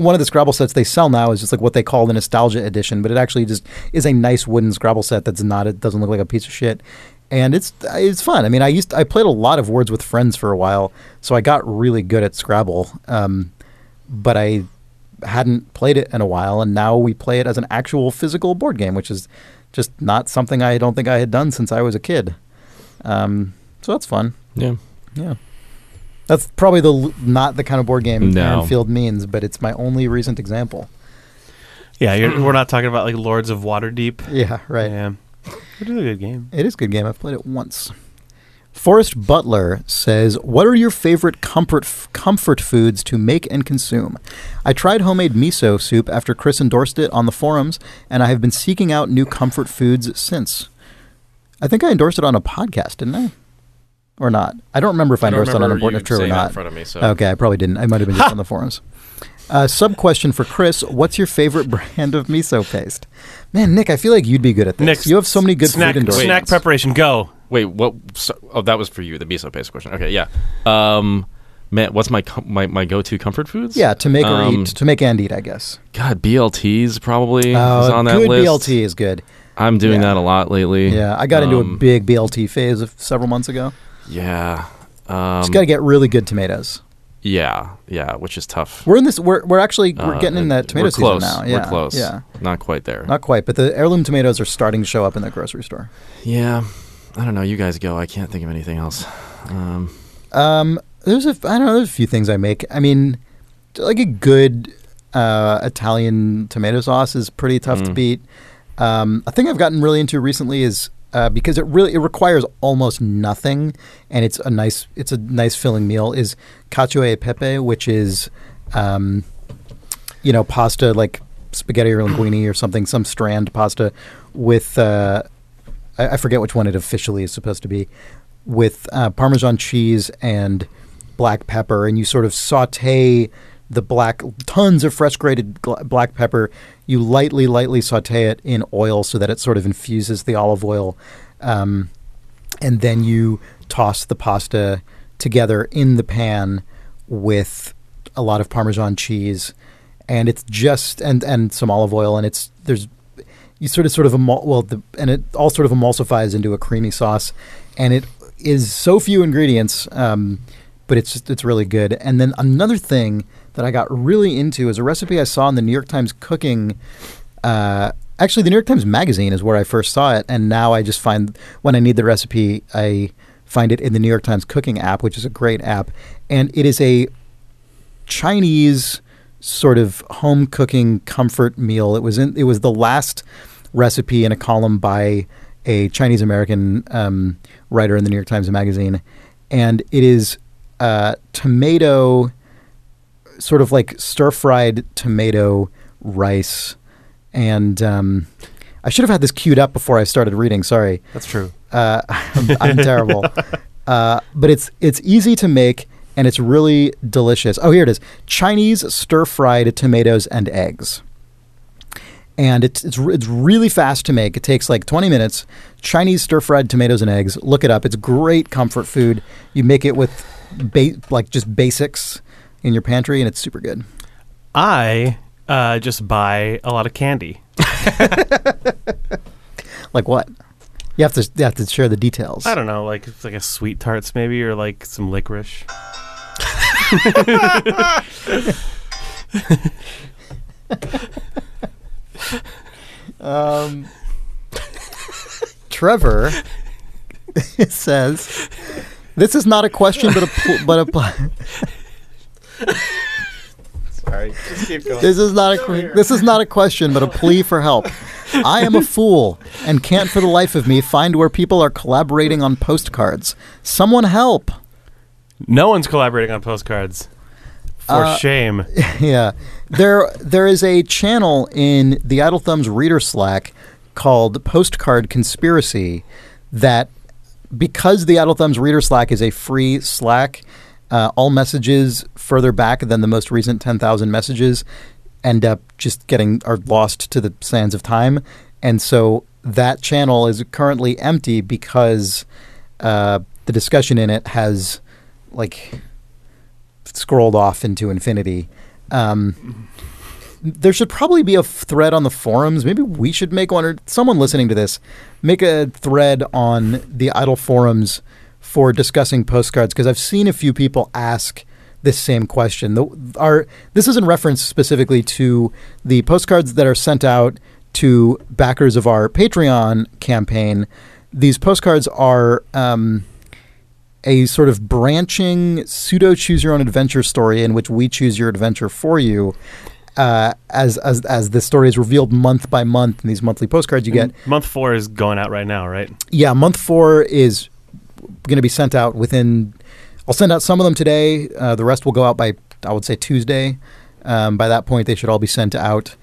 one of the Scrabble sets they sell now is just like what they call the Nostalgia Edition, but it actually just is a nice wooden Scrabble set it doesn't look like a piece of shit. And it's fun. I mean, I played a lot of Words with Friends for a while, so I got really good at Scrabble. But I hadn't played it in a while, and now we play it as an actual physical board game, which is just not something I don't think I had done since I was a kid. So that's fun. Yeah. That's probably not the kind of board game Aaron Field means, but it's my only recent example. Yeah, we're not talking about like Lords of Waterdeep. Yeah, right. Yeah. It is a good game. I've played it once. Forrest Butler says, what are your favorite comfort foods to make and consume? I tried homemade miso soup after Chris endorsed it on the forums, and I have been seeking out new comfort foods since. I think I endorsed it on a podcast, didn't I? Or not. I don't remember if I endorsed it on a board of true or not. In front of me, so. Okay, I probably didn't. I might have been just on the forums. Sub-question for Chris, what's your favorite brand of miso paste? Man, Nick, I feel like you'd be good at this. Nick, you have so many good food endorsements. Snack preparation, go. Wait, what? So, that was for you, the miso paste question. Okay, yeah. Man, what's my go-to comfort foods? Yeah, to make or eat, to make and eat, I guess. God, BLTs probably is on that list. Good BLT is good. I'm doing that a lot lately. Yeah, I got into a big BLT phase several months ago. Yeah. Just got to get really good tomatoes. Yeah, which is tough. We're getting in that tomato season now. Yeah, we're close. Yeah. Not quite there. Not quite, but the heirloom tomatoes are starting to show up in the grocery store. Yeah. I don't know. You guys go. I can't think of anything else. There's a few things I make. I mean, like a good Italian tomato sauce is pretty tough to beat. A thing I've gotten really into recently is because it requires almost nothing, and it's a nice filling meal. Is cacio e pepe, which is, pasta like spaghetti or linguine or something, some strand pasta with I forget which one it officially is supposed to be, with Parmesan cheese and black pepper, and you sort of saute tons of fresh grated black pepper. You lightly saute it in oil so that it sort of infuses the olive oil. And then you toss the pasta together in the pan with a lot of Parmesan cheese and it's just, and some olive oil. And it all sort of emulsifies into a creamy sauce, and it is so few ingredients, but it's really good. And then another thing that I got really into is a recipe I saw in the New York Times cooking. Actually, the New York Times magazine is where I first saw it, and now I just find when I need the recipe, I find it in the New York Times cooking app, which is a great app. and it is a Chinese sort of home cooking comfort meal. It was the last recipe in a column by a Chinese American writer in the New York Times Magazine, and it is tomato, sort of like stir-fried tomato rice, and I should have had this queued up before I started reading. Sorry, that's true. I'm terrible, but it's easy to make and it's really delicious. Oh, here it is: Chinese stir-fried tomatoes and eggs. And it's really fast to make. It takes like 20 minutes. Chinese stir-fried tomatoes and eggs. Look it up. It's great comfort food. You make it with just basics in your pantry, and it's super good. I just buy a lot of candy. Like what? You have to share the details. I don't know, like a Sweet Tarts maybe, or like some licorice. Trevor says, "This is not a question, but a Sorry, just keep going. This is not a question, but a plea for help. I am a fool and can't for the life of me find where people are collaborating on postcards. Someone help! No one's collaborating on postcards." For shame. Yeah. There is a channel in the Idle Thumbs reader Slack called Postcard Conspiracy that, because the Idle Thumbs reader Slack is a free Slack, all messages further back than the most recent 10,000 messages end up just are lost to the sands of time. And so that channel is currently empty because the discussion in it has scrolled off into infinity. There should probably be a thread on the forums. Maybe we should make one, or someone listening to this, make a thread on the Idle forums for discussing postcards, because I've seen a few people ask this same question. This is in reference specifically to the postcards that are sent out to backers of our Patreon campaign. These postcards are a sort of branching pseudo-choose-your-own-adventure story in which we choose your adventure for you as the story is revealed month by month in these monthly postcards you get. Month 4 is going out right now, right? Yeah, month 4 is going to be sent out within... I'll send out some of them today. The rest will go out by, I would say, Tuesday. By that point, they should all be sent out.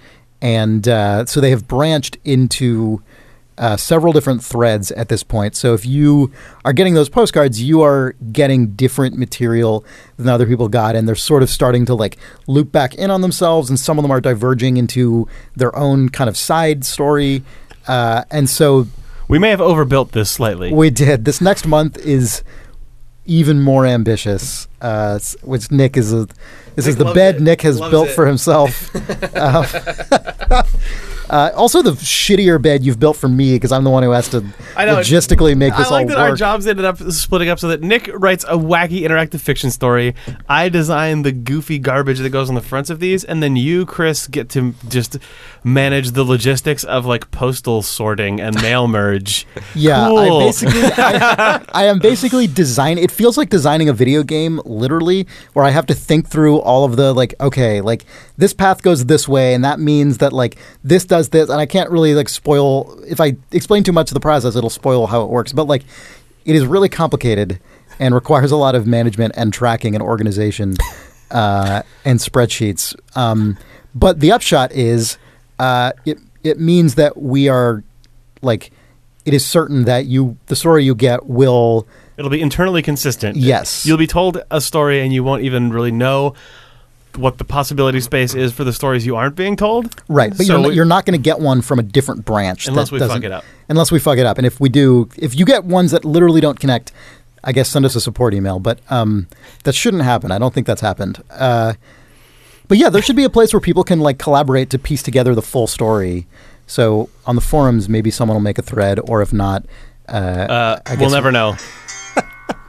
And so they have branched into... several different threads at this point. So if you are getting those postcards, you are getting different material than other people got, and they're sort of starting to loop back in on themselves, and some of them are diverging into their own kind of side story. And so... we may have overbuilt this slightly. We did. This next month is even more ambitious, which Nick is... this is the bed Nick has built for himself. Also, the shittier bed you've built for me, because I'm the one who has to logistically make this all work. I like that our jobs ended up splitting up so that Nick writes a wacky interactive fiction story. I design the goofy garbage that goes on the fronts of these, and then you, Chris, get to just manage the logistics of postal sorting and mail merge. Yeah, cool. I am basically designing. It feels like designing a video game, literally, where I have to think through all of the this path goes this way, and that means that this does this, and I can't really spoil. If I explain too much of the process, it'll spoil how it works, but it is really complicated and requires a lot of management and tracking and organization and spreadsheets, but the upshot is it means that we are it is certain that the story you get will... it'll be internally consistent. Yes, you'll be told a story and you won't even really know what the possibility space is for the stories you aren't being told. Right, but so you're not going to get one from a different branch. Unless we fuck it up. Unless we fuck it up. And if we do, if you get ones that literally don't connect, I guess send us a support email. But that shouldn't happen. I don't think that's happened. But yeah, there should be a place where people can collaborate to piece together the full story. So on the forums, maybe someone will make a thread, or if not... we'll never know.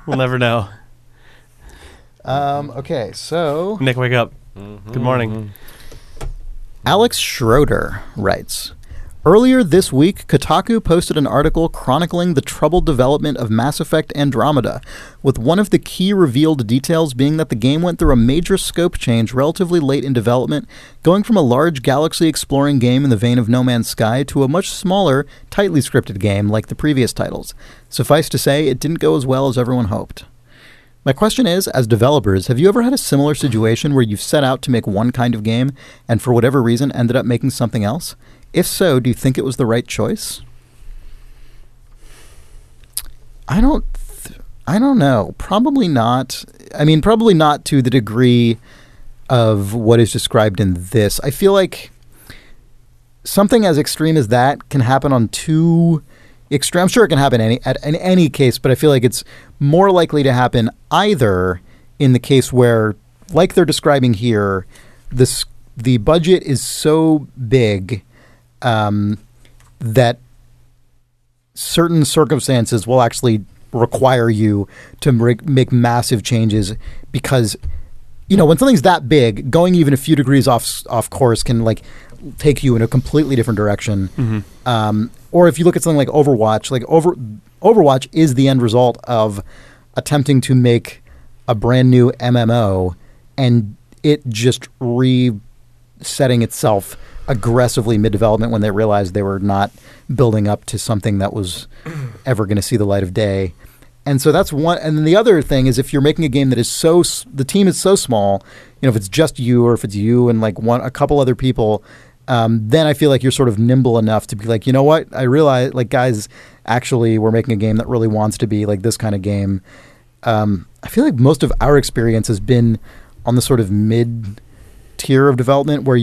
We'll never know. Okay, so... Nick, wake up. Mm-hmm. Good morning. Alex Schroeder writes, Earlier this week, Kotaku posted an article chronicling the troubled development of Mass Effect Andromeda, with one of the key revealed details being that the game went through a major scope change relatively late in development, going from a large galaxy-exploring game in the vein of No Man's Sky to a much smaller, tightly scripted game like the previous titles. Suffice to say, it didn't go as well as everyone hoped. My question is, as developers, have you ever had a similar situation where you've set out to make one kind of game and for whatever reason ended up making something else? If so, do you think it was the right choice? I don't know. Probably not. I mean, probably not to the degree of what is described in this. I feel like something as extreme as that can happen on two extremes. I'm sure it can happen in any case, but I feel like it's more likely to happen either in the case where, like they're describing here, the budget is so big that certain circumstances will actually require you to make massive changes, because, you know, when something's that big, going even a few degrees off course can, like, take you in a completely different direction. Mm-hmm. Or if you look at something like Overwatch, Overwatch is the end result of attempting to make a brand new MMO and it just resetting itself aggressively mid-development when they realized they were not building up to something that was ever going to see the light of day. And so that's one. And then the other thing is, if you're making a game that is the team is so small, you know, if it's just you or if it's you and like a couple other people, then I feel like you're sort of nimble enough to be like, you know what, I realize, like, guys, actually we're making a game that really wants to be like this kind of game. I feel like most of our experience has been on the sort of mid tier of development where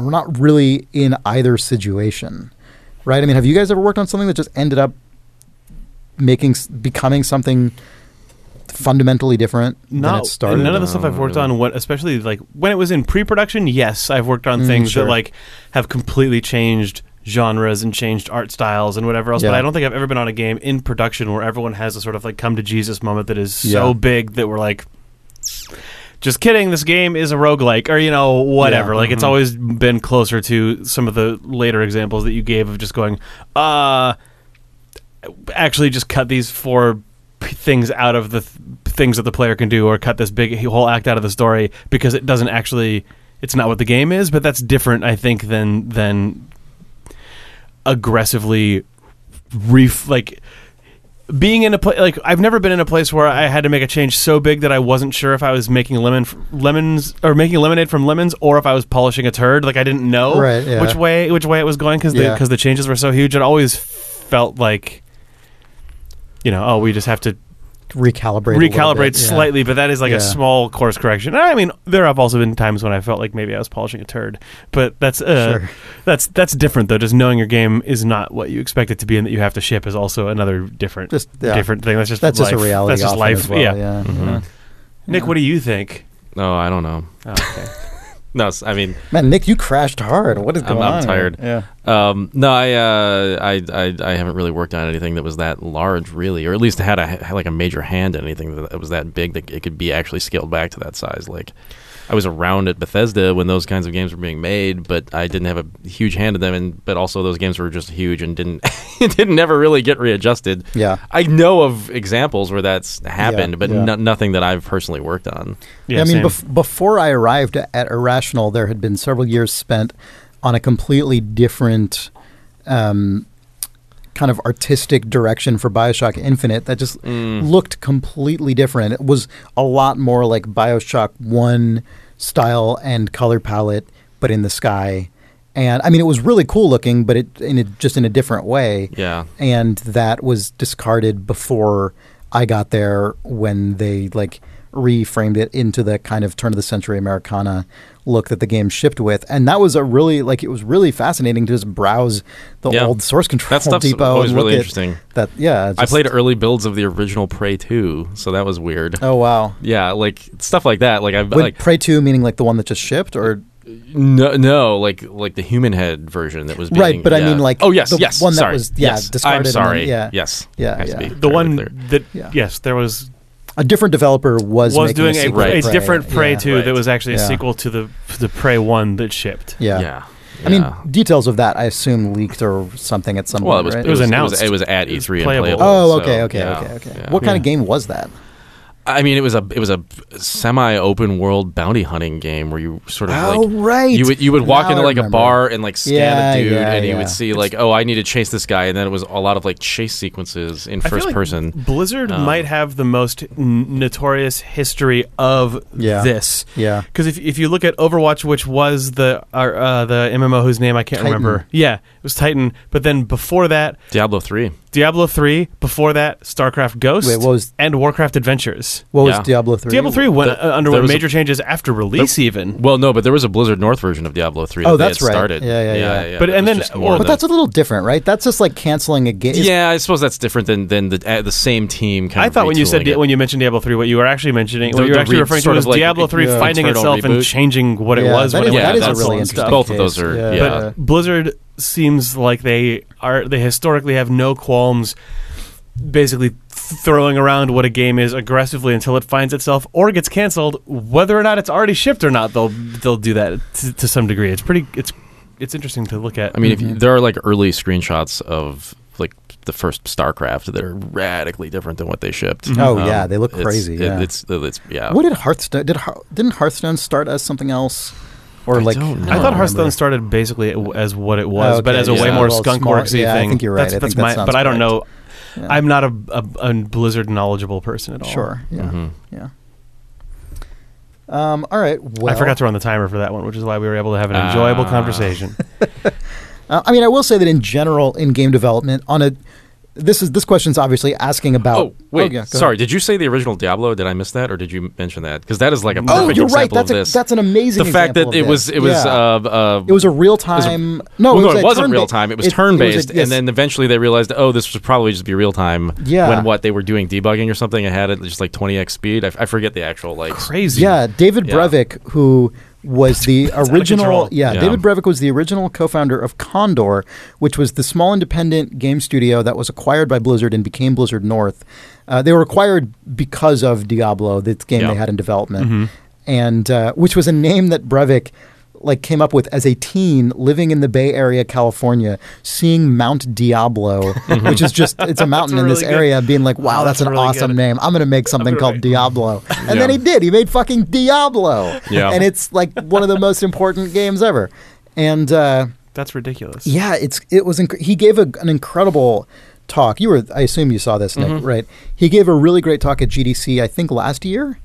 we're not really in either situation, right? I mean, have you guys ever worked on something that just ended up becoming something fundamentally different than it started? None of the stuff I've worked on, especially like when it was in pre-production, yes, I've worked on things that like have completely changed genres and changed art styles and whatever else, but I don't think I've ever been on a game in production where everyone has a sort of like come to Jesus moment that is so big that we're like, just kidding, this game is a roguelike, or, you know, whatever. Like, it's always been closer to some of the later examples that you gave of just going, actually just cut these four things out of the things that the player can do, or cut this big whole act out of the story because it doesn't actually, it's not what the game is. But that's different, I think, than aggressively being in a place. Like, I've never been in a place where I had to make a change so big that I wasn't sure if I was making making lemonade from lemons, or if I was polishing a turd. Like, I didn't know which way it was going, because the changes were so huge. It always felt like, you know, oh, we just have to recalibrate slightly, but that is like a small course correction. I mean, there have also been times when I felt like maybe I was polishing a turd, but that's different though. Just knowing your game is not what you expect it to be and that you have to ship is also another different thing. That's just a reality. That's just life. Well. Yeah. Mm-hmm. Yeah. Nick, what do you think? Oh, I don't know. Oh, okay. No, I mean, man, Nick, you crashed hard. What is going on? I'm tired. Yeah. No, I haven't really worked on anything that was that large, really, or at least had a major hand in anything that was that big that it could be actually scaled back to that size. Like, I was around at Bethesda when those kinds of games were being made, but I didn't have a huge hand in them. But also, those games were just huge and didn't ever really get readjusted. Yeah, I know of examples where that's happened, but nothing that I've personally worked on. Yeah, I mean, before I arrived at Irrational, there had been several years spent on a completely different kind of artistic direction for Bioshock Infinite that just looked completely different. It was a lot more like Bioshock 1 style and color palette, but in the sky. And I mean, it was really cool looking, but just in a different way. Yeah. And that was discarded before I got there, when they like reframed it into the kind of turn of the century Americana look that the game shipped with. And that was it was really fascinating to just browse the old source control depot. That was really interesting. I played early builds of the original Prey 2, so that was weird. Oh, wow. Yeah, like stuff like that. Like, Prey 2 meaning like the one that just shipped, or no, like the human head version that was being, right. But I mean, like, oh yes, the yes, one that sorry. Was yeah yes. discarded. I'm sorry. Then, yeah, yes, yeah, yeah. the one clear. That yeah. yes, there was. A different developer was doing a different Prey 2 that was actually a sequel to the Prey 1 that shipped. Yeah. Yeah. I mean, details of that I assume leaked or something at some point. Well, right? It was announced. It was at E3 and playable. Oh, okay. Yeah. What kind of game was that? I mean, it was a semi-open world bounty hunting game where you sort of you would walk into like a bar and like scan a dude and you would see like, oh, I need to chase this guy, and then it was a lot of like chase sequences in first person. Blizzard might have the most notorious history of this. Yeah. Because if you look at Overwatch, which was the MMO whose name I can't remember. Yeah, it was Titan. But then before that, Diablo 3, before that, StarCraft Ghost, and Warcraft Adventures. What was Diablo 3? Diablo 3 underwent major changes after release even. Well, no, but there was a Blizzard North version of Diablo 3 that's right. Started. Yeah. But that's a little different, right? That's just like canceling a game. Yeah, I suppose that's different than the same team kind of I thought when you said when you mentioned Diablo 3, what you were actually mentioning, what you were actually referring to was like Diablo 3 finding itself and changing what it was. That is really interesting. Both of those are, But Blizzard seems like they historically have no qualms basically throwing around what a game is aggressively until it finds itself or gets canceled, whether or not it's already shipped or not. They'll do that to some degree. It's interesting to look at. I mean, if there are like early screenshots of like the first StarCraft that are radically different than what they shipped. They look crazy. What did Hearthstone? Didn't Hearthstone start as something else? Or I don't know. I thought Hearthstone started basically as what it was, but as a way more skunkworksy thing. I think you're right. But I don't know. Yeah. I'm not a Blizzard knowledgeable person at all. Sure. Yeah. Mm-hmm. Yeah. All right. Well, I forgot to run the timer for that one, which is why we were able to have an enjoyable conversation. I mean, I will say that in general, in game development, this question's obviously asking about. Oh wait, sorry. Ahead. Did you say the original Diablo? Did I miss that, or did you mention that? Because that is like a perfect example of this. That's an amazing. The fact that it was a real time. It wasn't real time. It was turn based, and then eventually they realized, this should probably just be real time. Yeah. When they were doing debugging or something, it had it just like 20x speed. I forget the actual like crazy. Yeah, David Brevik, who was the original. David Brevik was the original co-founder of Condor, which was the small independent game studio that was acquired by Blizzard and became Blizzard North. They were acquired because of Diablo, the game they had in development, and which was a name that Brevik came up with as a teen living in the Bay Area, California, seeing Mount Diablo, which is just, it's a mountain in this area, being like, wow, that's an awesome name. I'm going to make something called Diablo. And then he did. He made fucking Diablo. Yeah. And it's like one of the most important games ever. And that's ridiculous. Yeah, he gave an incredible talk. I assume you saw this, Nick, right? He gave a really great talk at GDC, I think last year.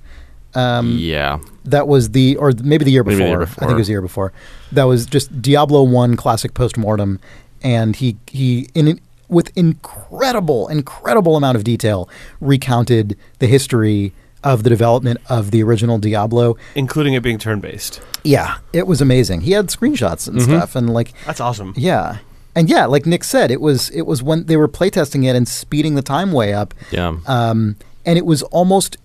That was the year before. I think it was the year before. That was just Diablo 1 classic postmortem, and he with incredible amount of detail recounted the history of the development of the original Diablo, including it being turn based. Yeah, it was amazing. He had screenshots and stuff, and that's awesome. Yeah. And yeah, like Nick said, it was when they were playtesting it and speeding the time way up. Yeah. And it was almost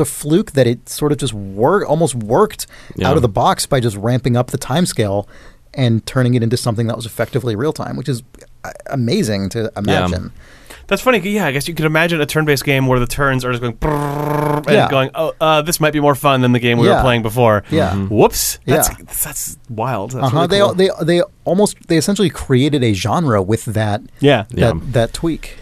a fluke that it sort of just worked out of the box by just ramping up the timescale and turning it into something that was effectively real time, which is amazing to imagine. Yeah. That's funny. Yeah, I guess you could imagine a turn-based game where the turns are just going brrrr, and going, this might be more fun than the game we were playing before. Yeah. Whoops. That's wild. That's really cool. They essentially created a genre with that. Yeah. That tweak.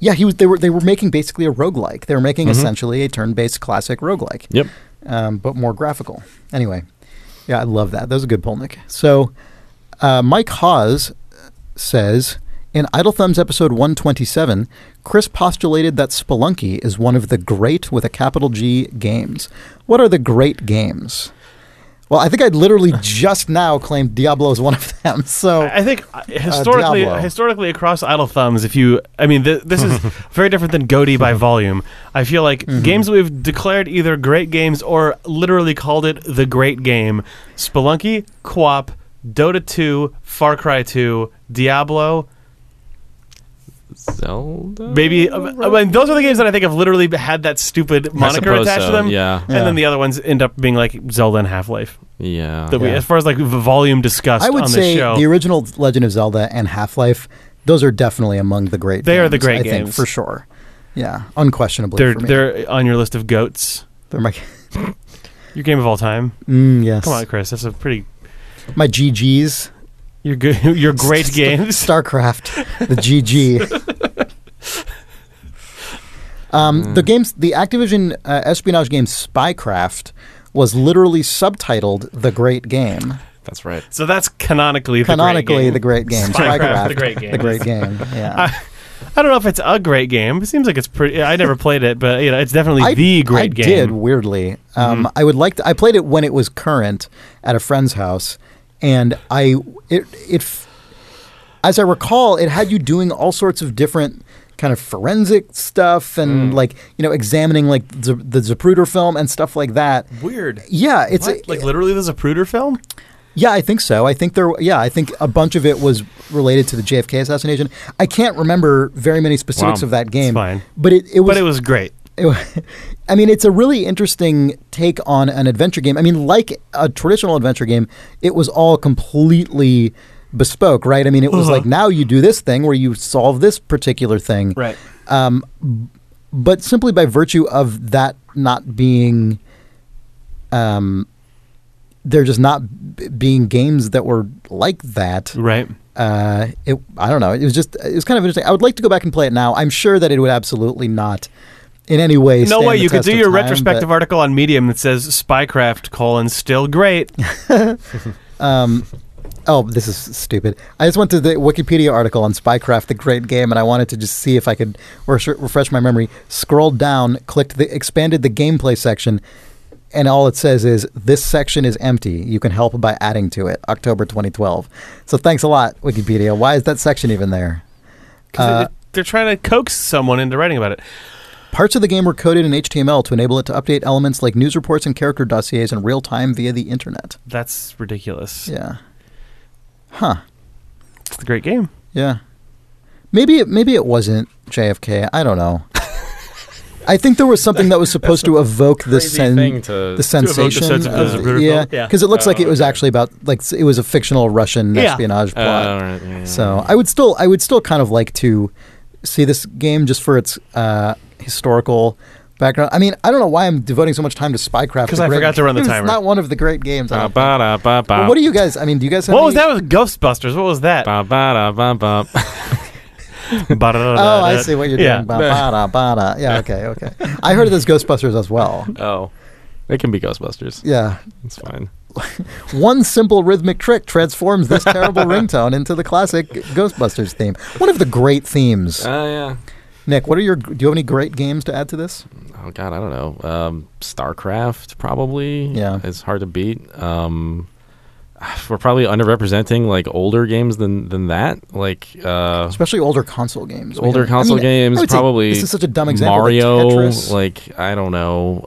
Yeah, they were making basically a roguelike. They were making essentially a turn-based classic roguelike. Yep. But more graphical. Anyway, yeah, I love that. That was a good poll, Nick. So Mike Hawes says, in Idle Thumbs episode 127, Chris postulated that Spelunky is one of the great, with a capital G, games. What are the great games? Well, I think I literally just now claimed Diablo is one of them. So I think historically across Idle Thumbs, this is very different than Goatee by volume. I feel like games that we've declared either great games or literally called it the great game: Spelunky, Co-op, Dota 2, Far Cry 2, Diablo, Zelda? Maybe. I mean, those are the games that I think have literally had that stupid moniker attached to them. Yeah. And then the other ones end up being like Zelda and Half-Life. Yeah. That we, as far as like volume discussed on this show. I would say the original Legend of Zelda and Half-Life, those are definitely among the great games. They are the great games. I think, for sure. Yeah. Unquestionably for me. They're on your list of goats. They're my... Your game of all time. Yes. Come on, Chris. That's a pretty... My GGs. Your good. Your great games. StarCraft. The GG. The games, the Activision espionage game Spycraft was literally subtitled The Great Game. That's right. So that's canonically the great game. Spycraft, the great game. The great game. Yeah. I don't know if it's a great game. It seems like it's pretty. I never played it, but you know, it's definitely the great game. I did, weirdly. I would like to. I played it when it was current at a friend's house, and as I recall, it had you doing all sorts of different kind of forensic stuff and like, you know, examining like the Zapruder film and stuff like that. Weird. Yeah, it's like literally the Zapruder film. Yeah, I think so. I think a bunch of it was related to the JFK assassination. I can't remember very many specifics of that game. It's fine. But it was great. I mean, it's a really interesting take on an adventure game. I mean, like a traditional adventure game, it was all completely bespoke, right? I mean, it was like, now you do this thing where you solve this particular thing. Right. But simply by virtue of that not being... they're just not being games that were like that. Right. I don't know. It was kind of interesting. I would like to go back and play it now. I'm sure that it would absolutely not in any way. No way. You could do your retrospective article on Medium that says Spycraft, still great. Oh, this is stupid. I just went to the Wikipedia article on Spycraft, the great game, and I wanted to just see if I could refresh my memory. Scrolled down, expanded the gameplay section, and all it says is, this section is empty. You can help by adding to it. October 2012. So thanks a lot, Wikipedia. Why is that section even there? Because they're trying to coax someone into writing about it. Parts of the game were coded in HTML to enable it to update elements like news reports and character dossiers in real time via the internet. That's ridiculous. Yeah. Huh. It's a great game. Yeah. Maybe it wasn't JFK. I don't know. I think there was something that was supposed to evoke the sensation. Yeah, because it looks like it was actually about, like, it was a fictional Russian espionage plot. Right, yeah. So I would still kind of like to see this game just for its historical background. I mean, I don't know why I'm devoting so much time to Spycraft. Because I forgot to run the timer. It's not one of the great games. Well, what do you guys? I mean, do you guys? Have what was that with Ghostbusters? What was that? Oh, I see what you're doing. Yeah, okay. I heard of this Ghostbusters as well. Oh, it can be Ghostbusters. Yeah. It's fine. One simple rhythmic trick transforms this terrible ringtone into the classic Ghostbusters theme. One of the great themes. Yeah. Nick, do you have any great games to add to this? Oh, God, I don't know. StarCraft, probably. Yeah. It's hard to beat. We're probably underrepresenting like older games than that, like especially older console games. Probably. This is such a dumb example. Mario, like I don't know.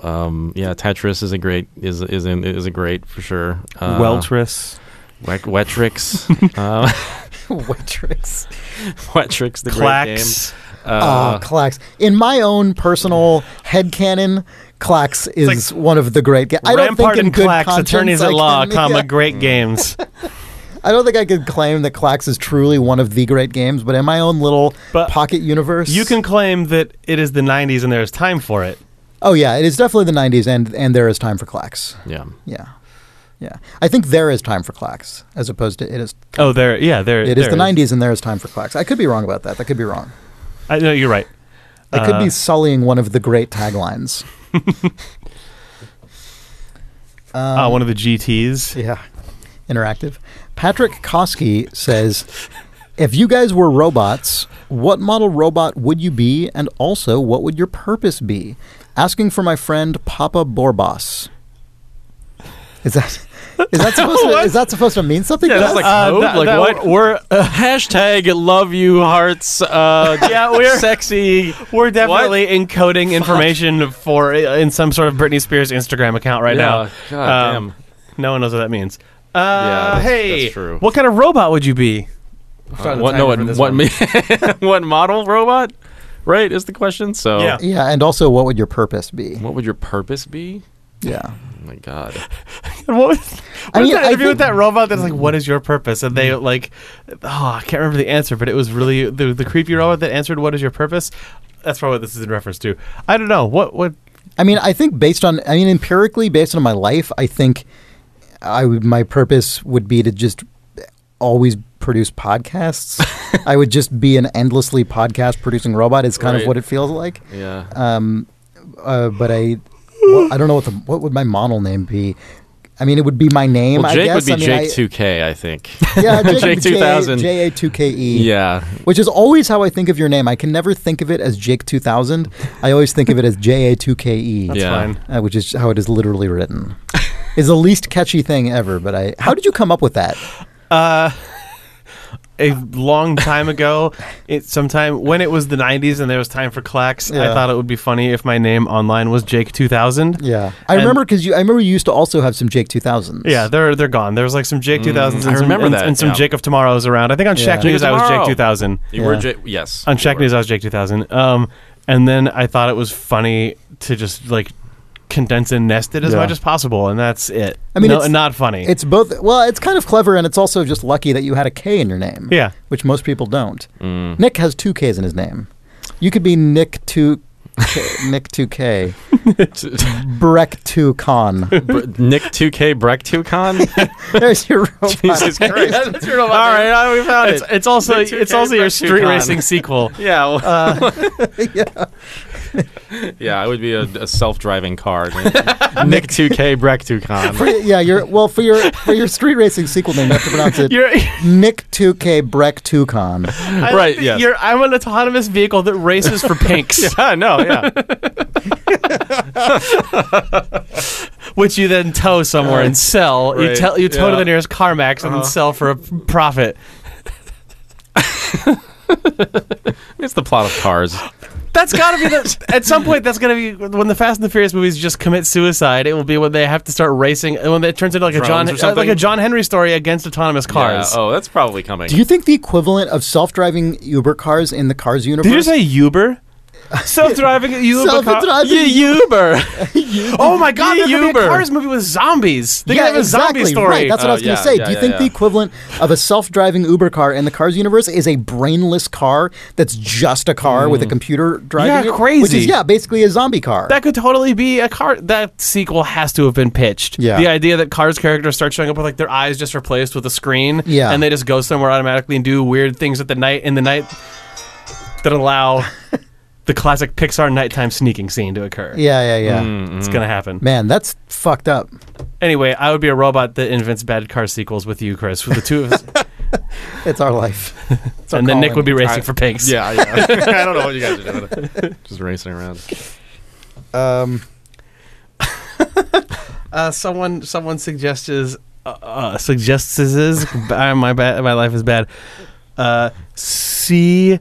Tetris is a great for sure. Weltris, Wetrix, Wetrix, the great game. Klax. In my own personal headcanon, Klax is one of the great games. Rampart and Klax, attorneys at law, great games. I don't think I could claim that Klax is truly one of the great games, but in my own little pocket universe... You can claim that it is the 90s and there is time for it. Oh, yeah. It is definitely the 90s and there is time for Klax. Yeah. Yeah. Yeah. I think there is time for Klax as opposed to it is... It is the 90s and there is time for Klax. I could be wrong about that. That could be wrong. I know you're right. I could be sullying one of the great taglines. One of the GTs. Yeah. Interactive. Patrick Koski says, if you guys were robots, what model robot would you be? And also, what would your purpose be? Asking for my friend Papa Borbas. Is that supposed to mean something? Yeah, that's like code. What? We're hashtag love you hearts. Yeah, we're sexy. We're definitely encoding information in some sort of Britney Spears Instagram account now. God damn. No one knows what that means. That's true. What kind of robot would you be? What model robot? Right is the question. So yeah, and also, what would your purpose be? Yeah. Oh my God! With that robot that's like, "What is your purpose?" And they I can't remember the answer, but it was really the creepy robot that answered, "What is your purpose?" That's probably what this is in reference to. I don't know what I mean, I think empirically, based on my life, I think my purpose would be to just always produce podcasts. I would just be an endlessly podcast producing robot is kind of what it feels like. Yeah. But I don't know what would my model name be. I mean, it would be my name. Well, Jake would be Jake2K, I think. Yeah, Jake 2000. J-A-2-K-E. Yeah. Which is always how I think of your name. I can never think of it as Jake 2000. I always think of it as J-A-2-K-E. That's fine. Which is how it is literally written. It's the least catchy thing ever, but how did you come up with that? A long time ago, when it was the 90s and there was time for clacks, I thought it would be funny if my name online was Jake 2000. Yeah, I remember you used to also have some Jake 2000s. Yeah, they're gone. There was like some Jake 2000s. I remember that, and some Jake of Tomorrow's around. I think on Shack News I was Jake 2000. You were Jake, yes. On Shack News I was Jake 2000. And then I thought it was funny to just like condense and nest it as much as possible, and that's it. I mean, it's not funny. It's both. Well, it's kind of clever, and it's also just lucky that you had a K in your name. Yeah, which most people don't. Mm. Nick has two Ks in his name. You could be Nick 2, Nick 2K, Breck 2 Con, Nick 2K Breck 2 Con. There's your robot. Jesus Christ! That's your robot. All right, we found it. It's also your street racing sequel. Yeah. Yeah. Yeah, I would be a self-driving car. Nick 2K Breck 2Con. Yeah, for your street racing sequel name, you have to pronounce it Nick 2K Breck 2Con. Right. Yeah. I'm an autonomous vehicle that races for pinks. Yeah, I know. Yeah. Which you then tow somewhere and sell. Right. You tow to the nearest CarMax and then sell for a profit. It's the plot of Cars. That's gotta be at some point. That's gonna be when the Fast and the Furious movies just commit suicide. It will be when they have to start racing, when it turns into like a John Henry story against autonomous cars. Yeah. Oh, that's probably coming. Do you think the equivalent of self-driving Uber cars in the Cars universe? Did you say Uber? Self-driving Uber. Uber. Oh my God! There's gonna be a Cars movie with zombies. They have a zombie story. Right. That's what I was gonna say. Do you think the equivalent of a self-driving Uber car in the Cars universe is a brainless car that's just a car with a computer driving it? Yeah, crazy. Which is basically a zombie car. That could totally be a car. That sequel has to have been pitched. Yeah. The idea that Cars characters start showing up with like their eyes just replaced with a screen. Yeah. And they just go somewhere automatically and do weird things in the night that allow. The classic Pixar nighttime sneaking scene to occur. Yeah. Mm-hmm. It's gonna happen. Man, that's fucked up. Anyway, I would be a robot that invents bad car sequels with you, Chris. With the two of us. It's our life. It's our Nick would be racing for pinks. Yeah. I don't know what you guys are doing. Just racing around. Someone suggests this is my life is bad. C.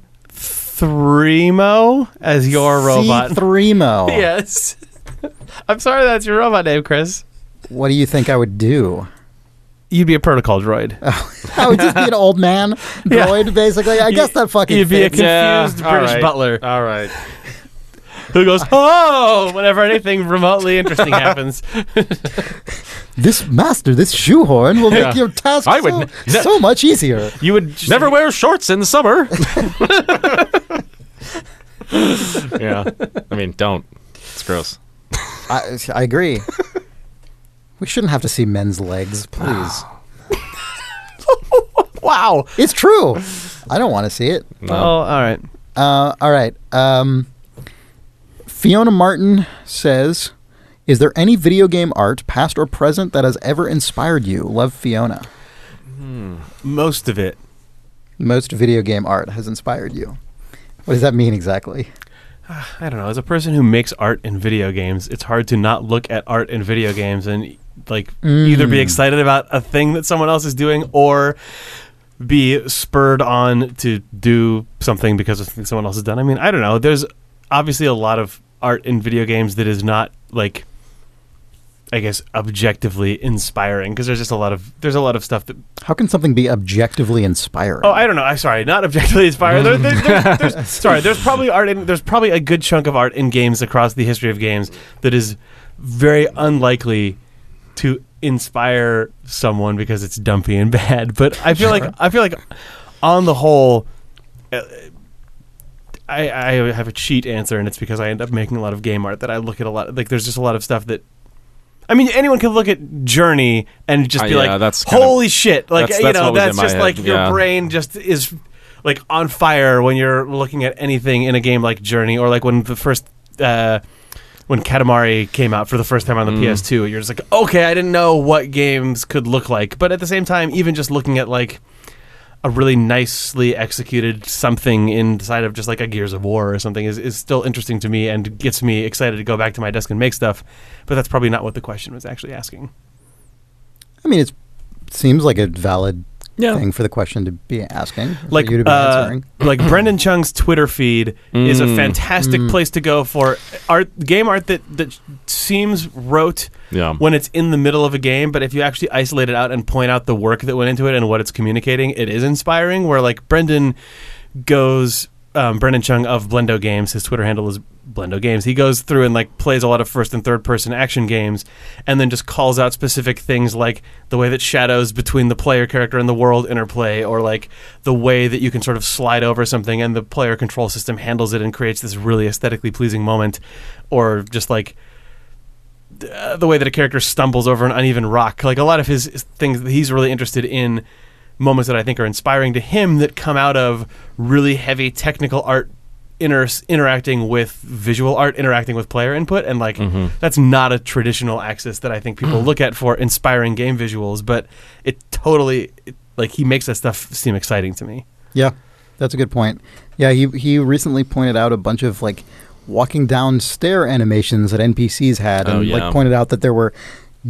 Threemo as your robot. Threemo. Yes. I'm sorry that's your robot name, Chris. What do you think I would do? You'd be a protocol droid. I would just be an old man droid, basically. I guess that fucking you'd be fits. A confused British butler. All right. Who goes, whenever anything remotely interesting happens. This shoehorn will make your task so much easier. You would never wear shorts in the summer. Yeah. I mean, don't. It's gross. I agree. We shouldn't have to see men's legs, please. Wow. It's true. I don't want to see it. No. Oh, all right. Fiona Martin says, is there any video game art, past or present, that has ever inspired you? Love, Fiona. Most of it. Most video game art has inspired you. What does that mean exactly? I don't know. As a person who makes art in video games, it's hard to not look at art in video games and like either be excited about a thing that someone else is doing or be spurred on to do something because of something someone else has done. I mean, I don't know. There's obviously a lot of art in video games that is not like, I guess, objectively inspiring because there's a lot of stuff that. How can something be objectively inspiring? Oh, I don't know. I'm sorry, not objectively inspiring. There's probably art. There's probably a good chunk of art in games across the history of games that is very unlikely to inspire someone because it's dumpy and bad. But I feel like on the whole. I have a cheat answer, and it's because I end up making a lot of game art that I look at a lot. Like, there's just a lot of stuff that, I mean, anyone can look at Journey and just be that's holy shit. Like, that's that's just like your brain just is like on fire when you're looking at anything in a game like Journey, or like when the first, when Katamari came out for the first time on the PS2, you're just like, okay, I didn't know what games could look like. But at the same time, even just looking at like a really nicely executed something inside of just like a Gears of War or something is still interesting to me and gets me excited to go back to my desk and make stuff. But that's probably not what the question was actually asking. I mean, it seems like a valid thing for the question to be asking, like you to be answering. Like Brendan Chung's Twitter feed is a fantastic place to go for art, game art that seems rote when it's in the middle of a game, but if you actually isolate it out and point out the work that went into it and what it's communicating, it is inspiring. Where like Brendan Chung of Blendo Games, his Twitter handle is Blendo Games, he goes through and like plays a lot of first and third person action games and then just calls out specific things, like the way that shadows between the player character and the world interplay, or like the way that you can sort of slide over something and the player control system handles it and creates this really aesthetically pleasing moment, or just like the way that a character stumbles over an uneven rock. Like a lot of his things that he's really interested in, moments that I think are inspiring to him that come out of really heavy technical art interacting with visual art, interacting with player input, and like that's not a traditional axis that I think people look at for inspiring game visuals, but it he makes that stuff seem exciting to me. Yeah, that's a good point. Yeah, he recently pointed out a bunch of like walking down stair animations that NPCs had, and like pointed out that there were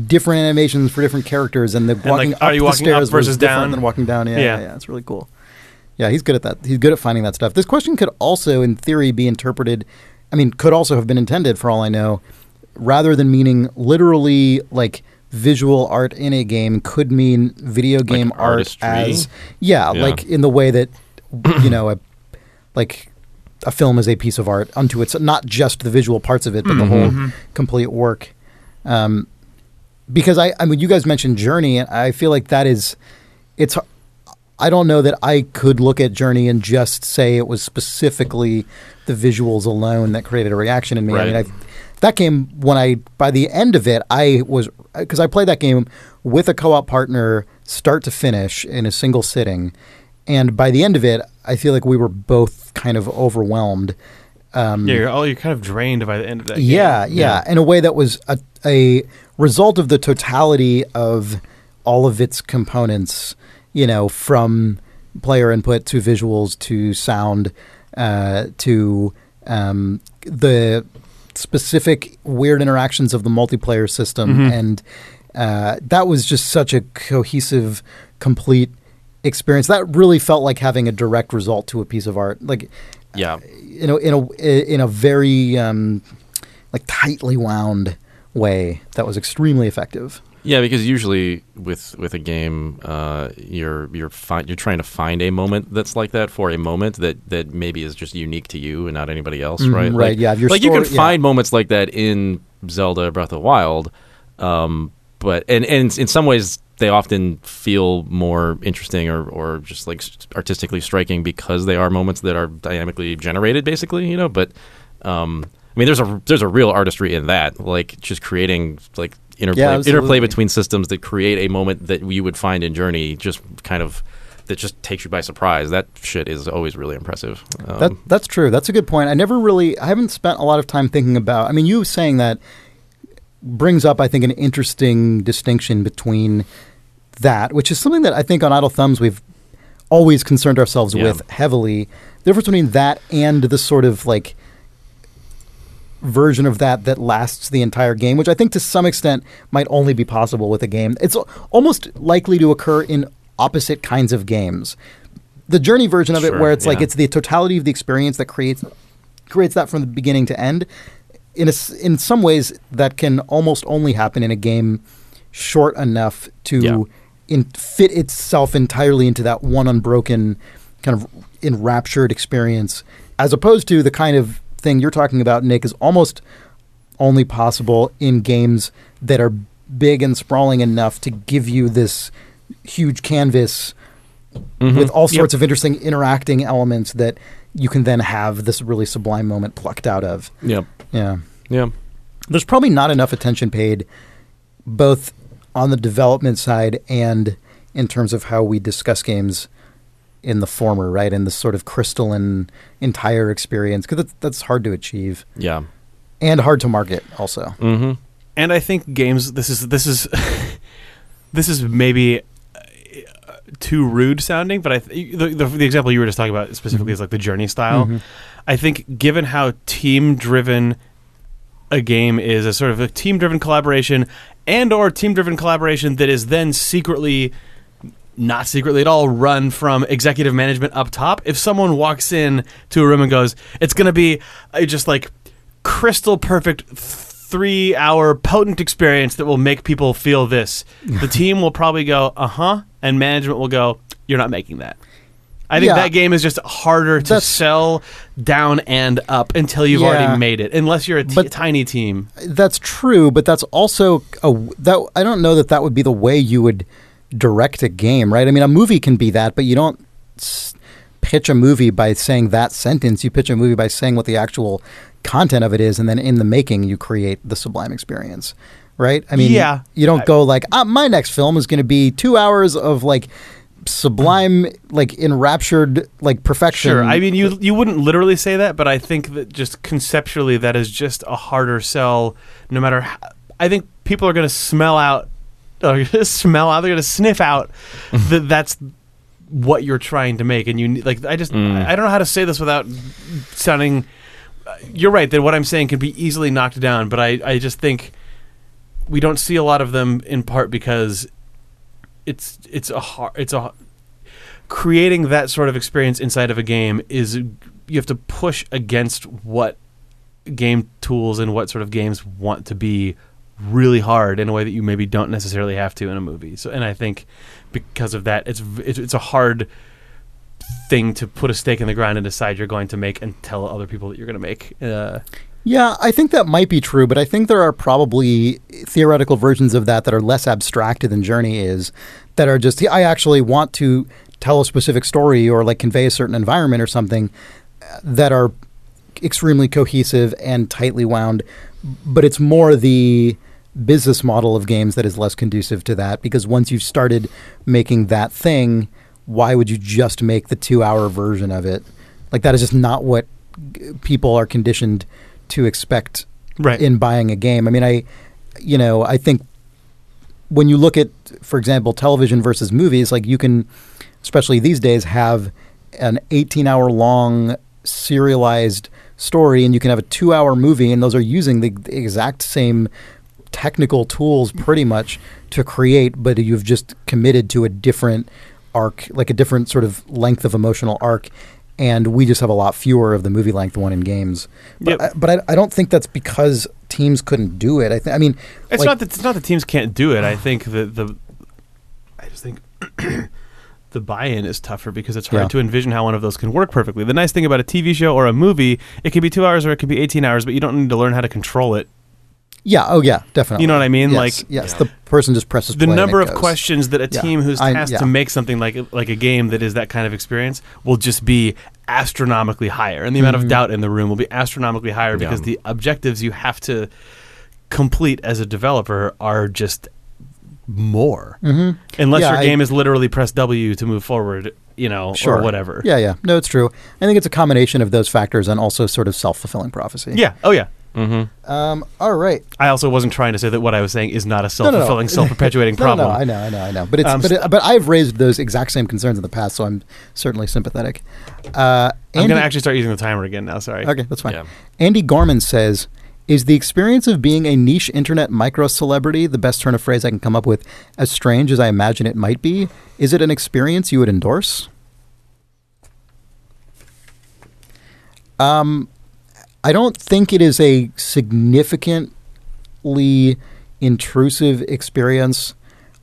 different animations for different characters, and the walking up the stairs versus down than walking down. Yeah, it's really cool. Yeah, he's good at that. He's good at finding that stuff. This question could also, in theory, be interpreted, I mean, could also have been intended, for all I know, rather than meaning literally like visual art in a game, could mean video game like art as, like in the way that, you know, a film is a piece of art unto its, not just the visual parts of it, but the whole complete work. Because I mean, you guys mentioned Journey, and I feel like that is, it's, I don't know that I could look at Journey and just say it was specifically the visuals alone that created a reaction in me. Right. I mean, that came when by the end of it, because I played that game with a co-op partner start to finish in a single sitting. And by the end of it, I feel like we were both kind of overwhelmed. You're kind of drained by the end of that game. Yeah, in a way that was a result of the totality of all of its components, you know, from player input to visuals to sound to the specific weird interactions of the multiplayer system. And that was just such a cohesive, complete experience. That really felt like having a direct result to a piece of art. Like, you know, in a very like tightly wound way that was extremely effective. Yeah, because usually with a game, you're trying to find a moment that's like that for a moment that maybe is just unique to you and not anybody else, right? Right. Like, you can find moments like that in Zelda Breath of the Wild, but in some ways they often feel more interesting or just like artistically striking because they are moments that are dynamically generated, basically, you know. But I mean, there's a real artistry in that, like just creating like. Interplay between systems that create a moment that you would find in Journey, just kind of that just takes you by surprise. That shit is always really impressive. That's true. That's a good point. I haven't spent a lot of time thinking about. I mean, you saying that brings up, I think, an interesting distinction between that, which is something that I think on Idle Thumbs we've always concerned ourselves with heavily. The difference between that and the sort of like version of that lasts the entire game, which I think to some extent might only be possible with a game. It's almost likely to occur in opposite kinds of games. The Journey version of it, where it's like it's the totality of the experience that creates that from the beginning to end. In some ways, that can almost only happen in a game short enough to fit itself entirely into that one unbroken kind of enraptured experience, as opposed to the kind of thing you're talking about, Nick, is almost only possible in games that are big and sprawling enough to give you this huge canvas mm-hmm. with all sorts yep. of interesting interacting elements that you can then have this really sublime moment plucked out of. Yep. Yeah. Yeah. There's probably not enough attention paid both on the development side and in terms of how we discuss games in the former, right? In the sort of crystalline entire experience, because that's hard to achieve. Yeah. And hard to market also. Mm-hmm. And I think games, this is this is maybe too rude sounding, but the example you were just talking about specifically mm-hmm. is like the Journey style. Mm-hmm. I think given how team-driven a game is, a sort of a team-driven collaboration and or team-driven collaboration that is then secretly, not secretly at all, run from executive management up top. If someone walks in to a room and goes, it's going to be just like crystal perfect 3-hour potent experience that will make people feel this, the team will probably go, uh-huh, and management will go, you're not making that. I think that game is just harder to sell down and up until you've already made it, unless you're a tiny team. That's true, but that's also I don't know that would be the way you would direct a game, right? I mean, a movie can be that, but you don't pitch a movie by saying that sentence. You pitch a movie by saying what the actual content of it is, and then in the making, you create the sublime experience. Right? I mean, you don't go like, my next film is going to be 2 hours of like sublime, like enraptured, like perfection. Sure. I mean, you wouldn't literally say that, but I think that just conceptually, that is just a harder sell. No matter how, I think people are going to they're going to sniff out that that's what you're trying to make. And you like, I don't know how to say this without sounding, you're right that what I'm saying can be easily knocked down, but I just think we don't see a lot of them, in part because it's creating that sort of experience inside of a game is, you have to push against what game tools and what sort of games want to be really hard in a way that you maybe don't necessarily have to in a movie. So, and I think because of that, it's a hard thing to put a stake in the ground and decide you're going to make and tell other people that you're going to make. Yeah, I think that might be true, but I think there are probably theoretical versions of that that are less abstracted than Journey is, that are just, I actually want to tell a specific story or like convey a certain environment or something, that are extremely cohesive and tightly wound. But it's more the business model of games that is less conducive to that, because once you've started making that thing, why would you just make the 2-hour version of it? Like, that is just not what people are conditioned to expect in buying a game. I mean, I think when you look at, for example, television versus movies, like you can, especially these days, have an 18-hour long serialized story, and you can have a 2-hour movie, and those are using the exact same technical tools pretty much to create, but you've just committed to a different arc, like a different sort of length of emotional arc. And we just have a lot fewer of the movie-length one in games. But, I don't think that's because teams couldn't do it. It's not that teams can't do it. I think that I just think the buy-in is tougher, because it's hard to envision how one of those can work perfectly. The nice thing about a TV show or a movie, it can be 2 hours or it can be 18 hours, but you don't need to learn how to control it. Yeah. Oh, yeah. Definitely. You know what I mean? Yes. Like, yes. The person just presses play. The number of questions that a team who's tasked to make something like a game that is that kind of experience will just be astronomically higher, and the amount of doubt in the room will be astronomically higher because the objectives you have to complete as a developer are just more. Mm-hmm. Unless your game is literally press W to move forward, or whatever. Yeah. Yeah. No, it's true. I think it's a combination of those factors and also sort of self-fulfilling prophecy. Yeah. Oh, yeah. Mm-hmm. All right. I also wasn't trying to say that what I was saying is not a self-fulfilling, self-perpetuating problem. No, I know. But it's but I've raised those exact same concerns in the past, so I'm certainly sympathetic. I'm going to actually start using the timer again now. Sorry. Okay, that's fine. Yeah. Andy Gorman says, "Is the experience of being a niche internet micro-celebrity, the best turn of phrase I can come up with, as strange as I imagine it might be? Is it an experience you would endorse?" I don't think it is a significantly intrusive experience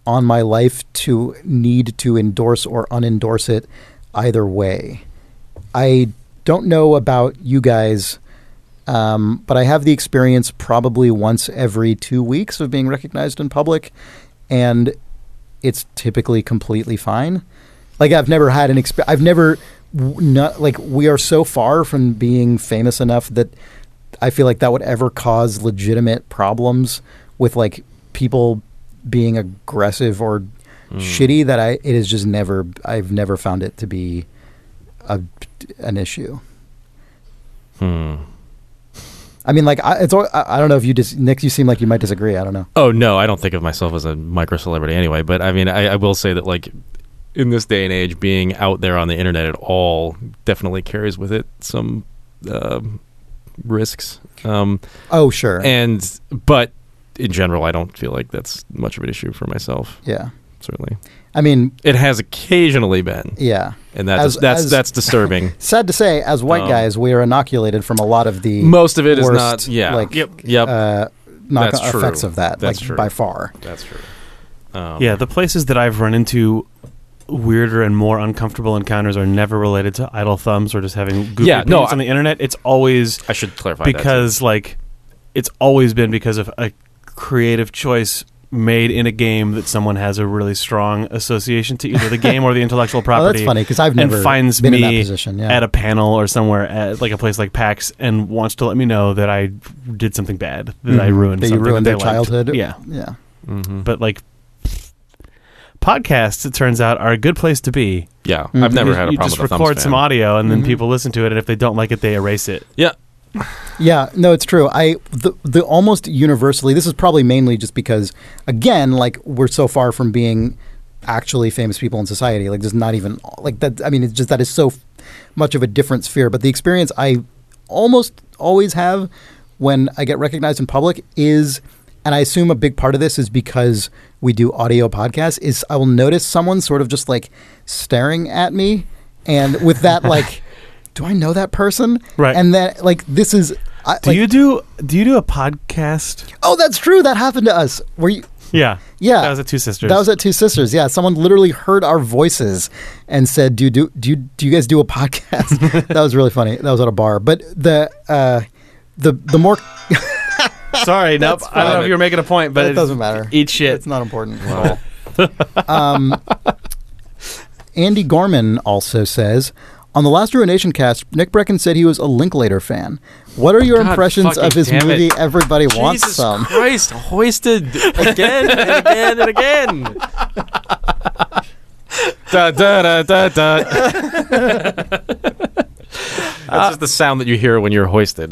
on my life to need to endorse or unendorse it either way. I don't know about you guys, but I have the experience probably once every 2 weeks of being recognized in public, and it's typically completely fine. Like, I've never had an experience. I've never, not, like, we are so far from being famous enough that I feel like that would ever cause legitimate problems with, like, people being aggressive or shitty, that it is just never, I've never found it to be an issue. I mean, like, I don't know if you just, Nick, you seem like you might disagree. I don't know. Oh, no, I don't think of myself as a micro celebrity anyway. But I mean, I will say that, like, in this day and age, being out there on the internet at all definitely carries with it some risks. Oh, sure. But in general, I don't feel like that's much of an issue for myself. Yeah. Certainly. I mean, it has occasionally been. Yeah. And that's disturbing. Sad to say, as white guys, we are inoculated from a lot of the most of it worst, is not. Yeah. Like, yep. Knock effects true. Of that. That's like, true. By far. That's true. Yeah. The places that I've run into weirder and more uncomfortable encounters are never related to idle thumbs or just having goofy opinions on the internet. It's always. I should clarify because that like it's always been because of a creative choice made in a game that someone has a really strong association to either the game or the intellectual property. Oh, that's funny because I've never been in that position. Yeah. At a panel or somewhere at like a place like PAX and wants to let me know that I did something bad, that I ruined that something. That you ruined their childhood. Yeah. Yeah. Mm-hmm. But like podcasts, it turns out, are a good place to be. Yeah. Mm-hmm. I've never had a problem with that. You just record some audio and then people listen to it, and if they don't like it, they erase it. Yeah. Yeah, no, it's true. The almost universally, this is probably mainly just because, again, like we're so far from being actually famous people in society. Like there's not even like that. I mean, it's just that is so much of a different sphere. But the experience I almost always have when I get recognized in public is, and I assume a big part of this is because we do audio podcasts, is I will notice someone sort of just like staring at me, and with that like. Do I know that person? Right. And then, like, this is... Do you do a podcast? Oh, that's true. That happened to us. Were you? Yeah. Yeah. That was at Two Sisters. Yeah. Someone literally heard our voices and said, do you guys do a podcast? That was really funny. That was at a bar. But the more... Sorry. Nope. I don't know if you were making a point, but... It doesn't matter. Eat shit. It's not important at all. Andy Gorman also says... On the last Ruination cast, Nick Brecken said he was a Linklater fan. What are your impressions of his movie Everybody Wants Some? Jesus Christ, hoisted again and again and again. Da, da, da, da, da. That's just the sound that you hear when you're hoisted.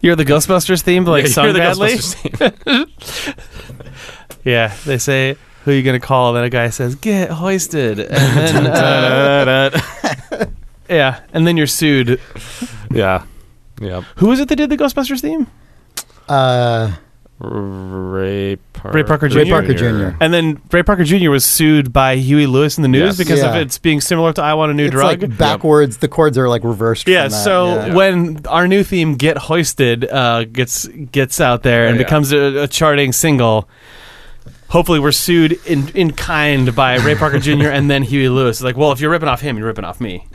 You're the Ghostbusters theme, but like sung badly? Yeah, they say... Who are you going to call? And then a guy says, get hoisted. And then, yeah. And then you're sued. Yeah. Yeah. Who is it that did the Ghostbusters theme? Ray Parker Jr. And then Ray Parker Jr. was sued by Huey Lewis in the News because of its being similar to I Want a New Drug. Like backwards, the chords are like reversed. Yeah, from that. So when our new theme, Get Hoisted, gets out there and becomes a charting single... Hopefully we're sued in kind by Ray Parker Jr. and then Huey Lewis. It's like, well, if you're ripping off him, you're ripping off me.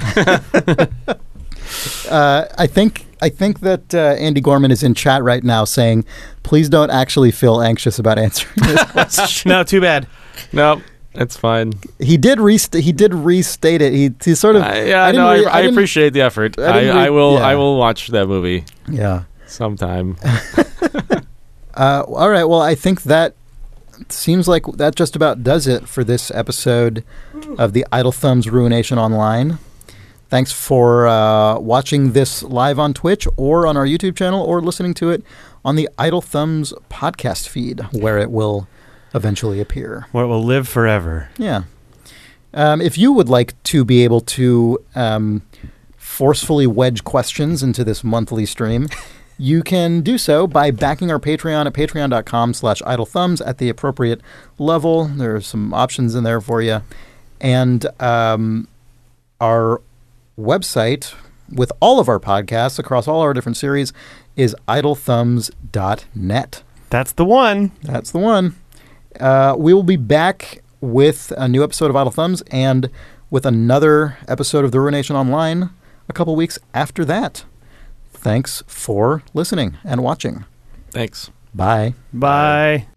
I think that Andy Gorman is in chat right now saying, please don't actually feel anxious about answering this question. No, too bad. No, that's fine. He did restate it. He sort of... I appreciate the effort. I will watch that movie. Yeah. Sometime. All right. Well, I think that... Seems like that just about does it for this episode of the Idle Thumbs Ruination Online. Thanks for watching this live on Twitch or on our YouTube channel or listening to it on the Idle Thumbs podcast feed, where it will eventually appear. Where it will live forever. Yeah. If you would like to be able to forcefully wedge questions into this monthly stream... You can do so by backing our Patreon at patreon.com/idlethumbs at the appropriate level. There are some options in there for you. And our website with all of our podcasts across all our different series is idlethumbs.net. That's the one. That's the one. We will be back with a new episode of Idle Thumbs and with another episode of The Ruination Online a couple weeks after that. Thanks for listening and watching. Thanks. Bye. Bye.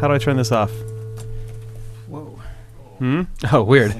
How do I turn this off? Whoa. Hmm? Oh, weird.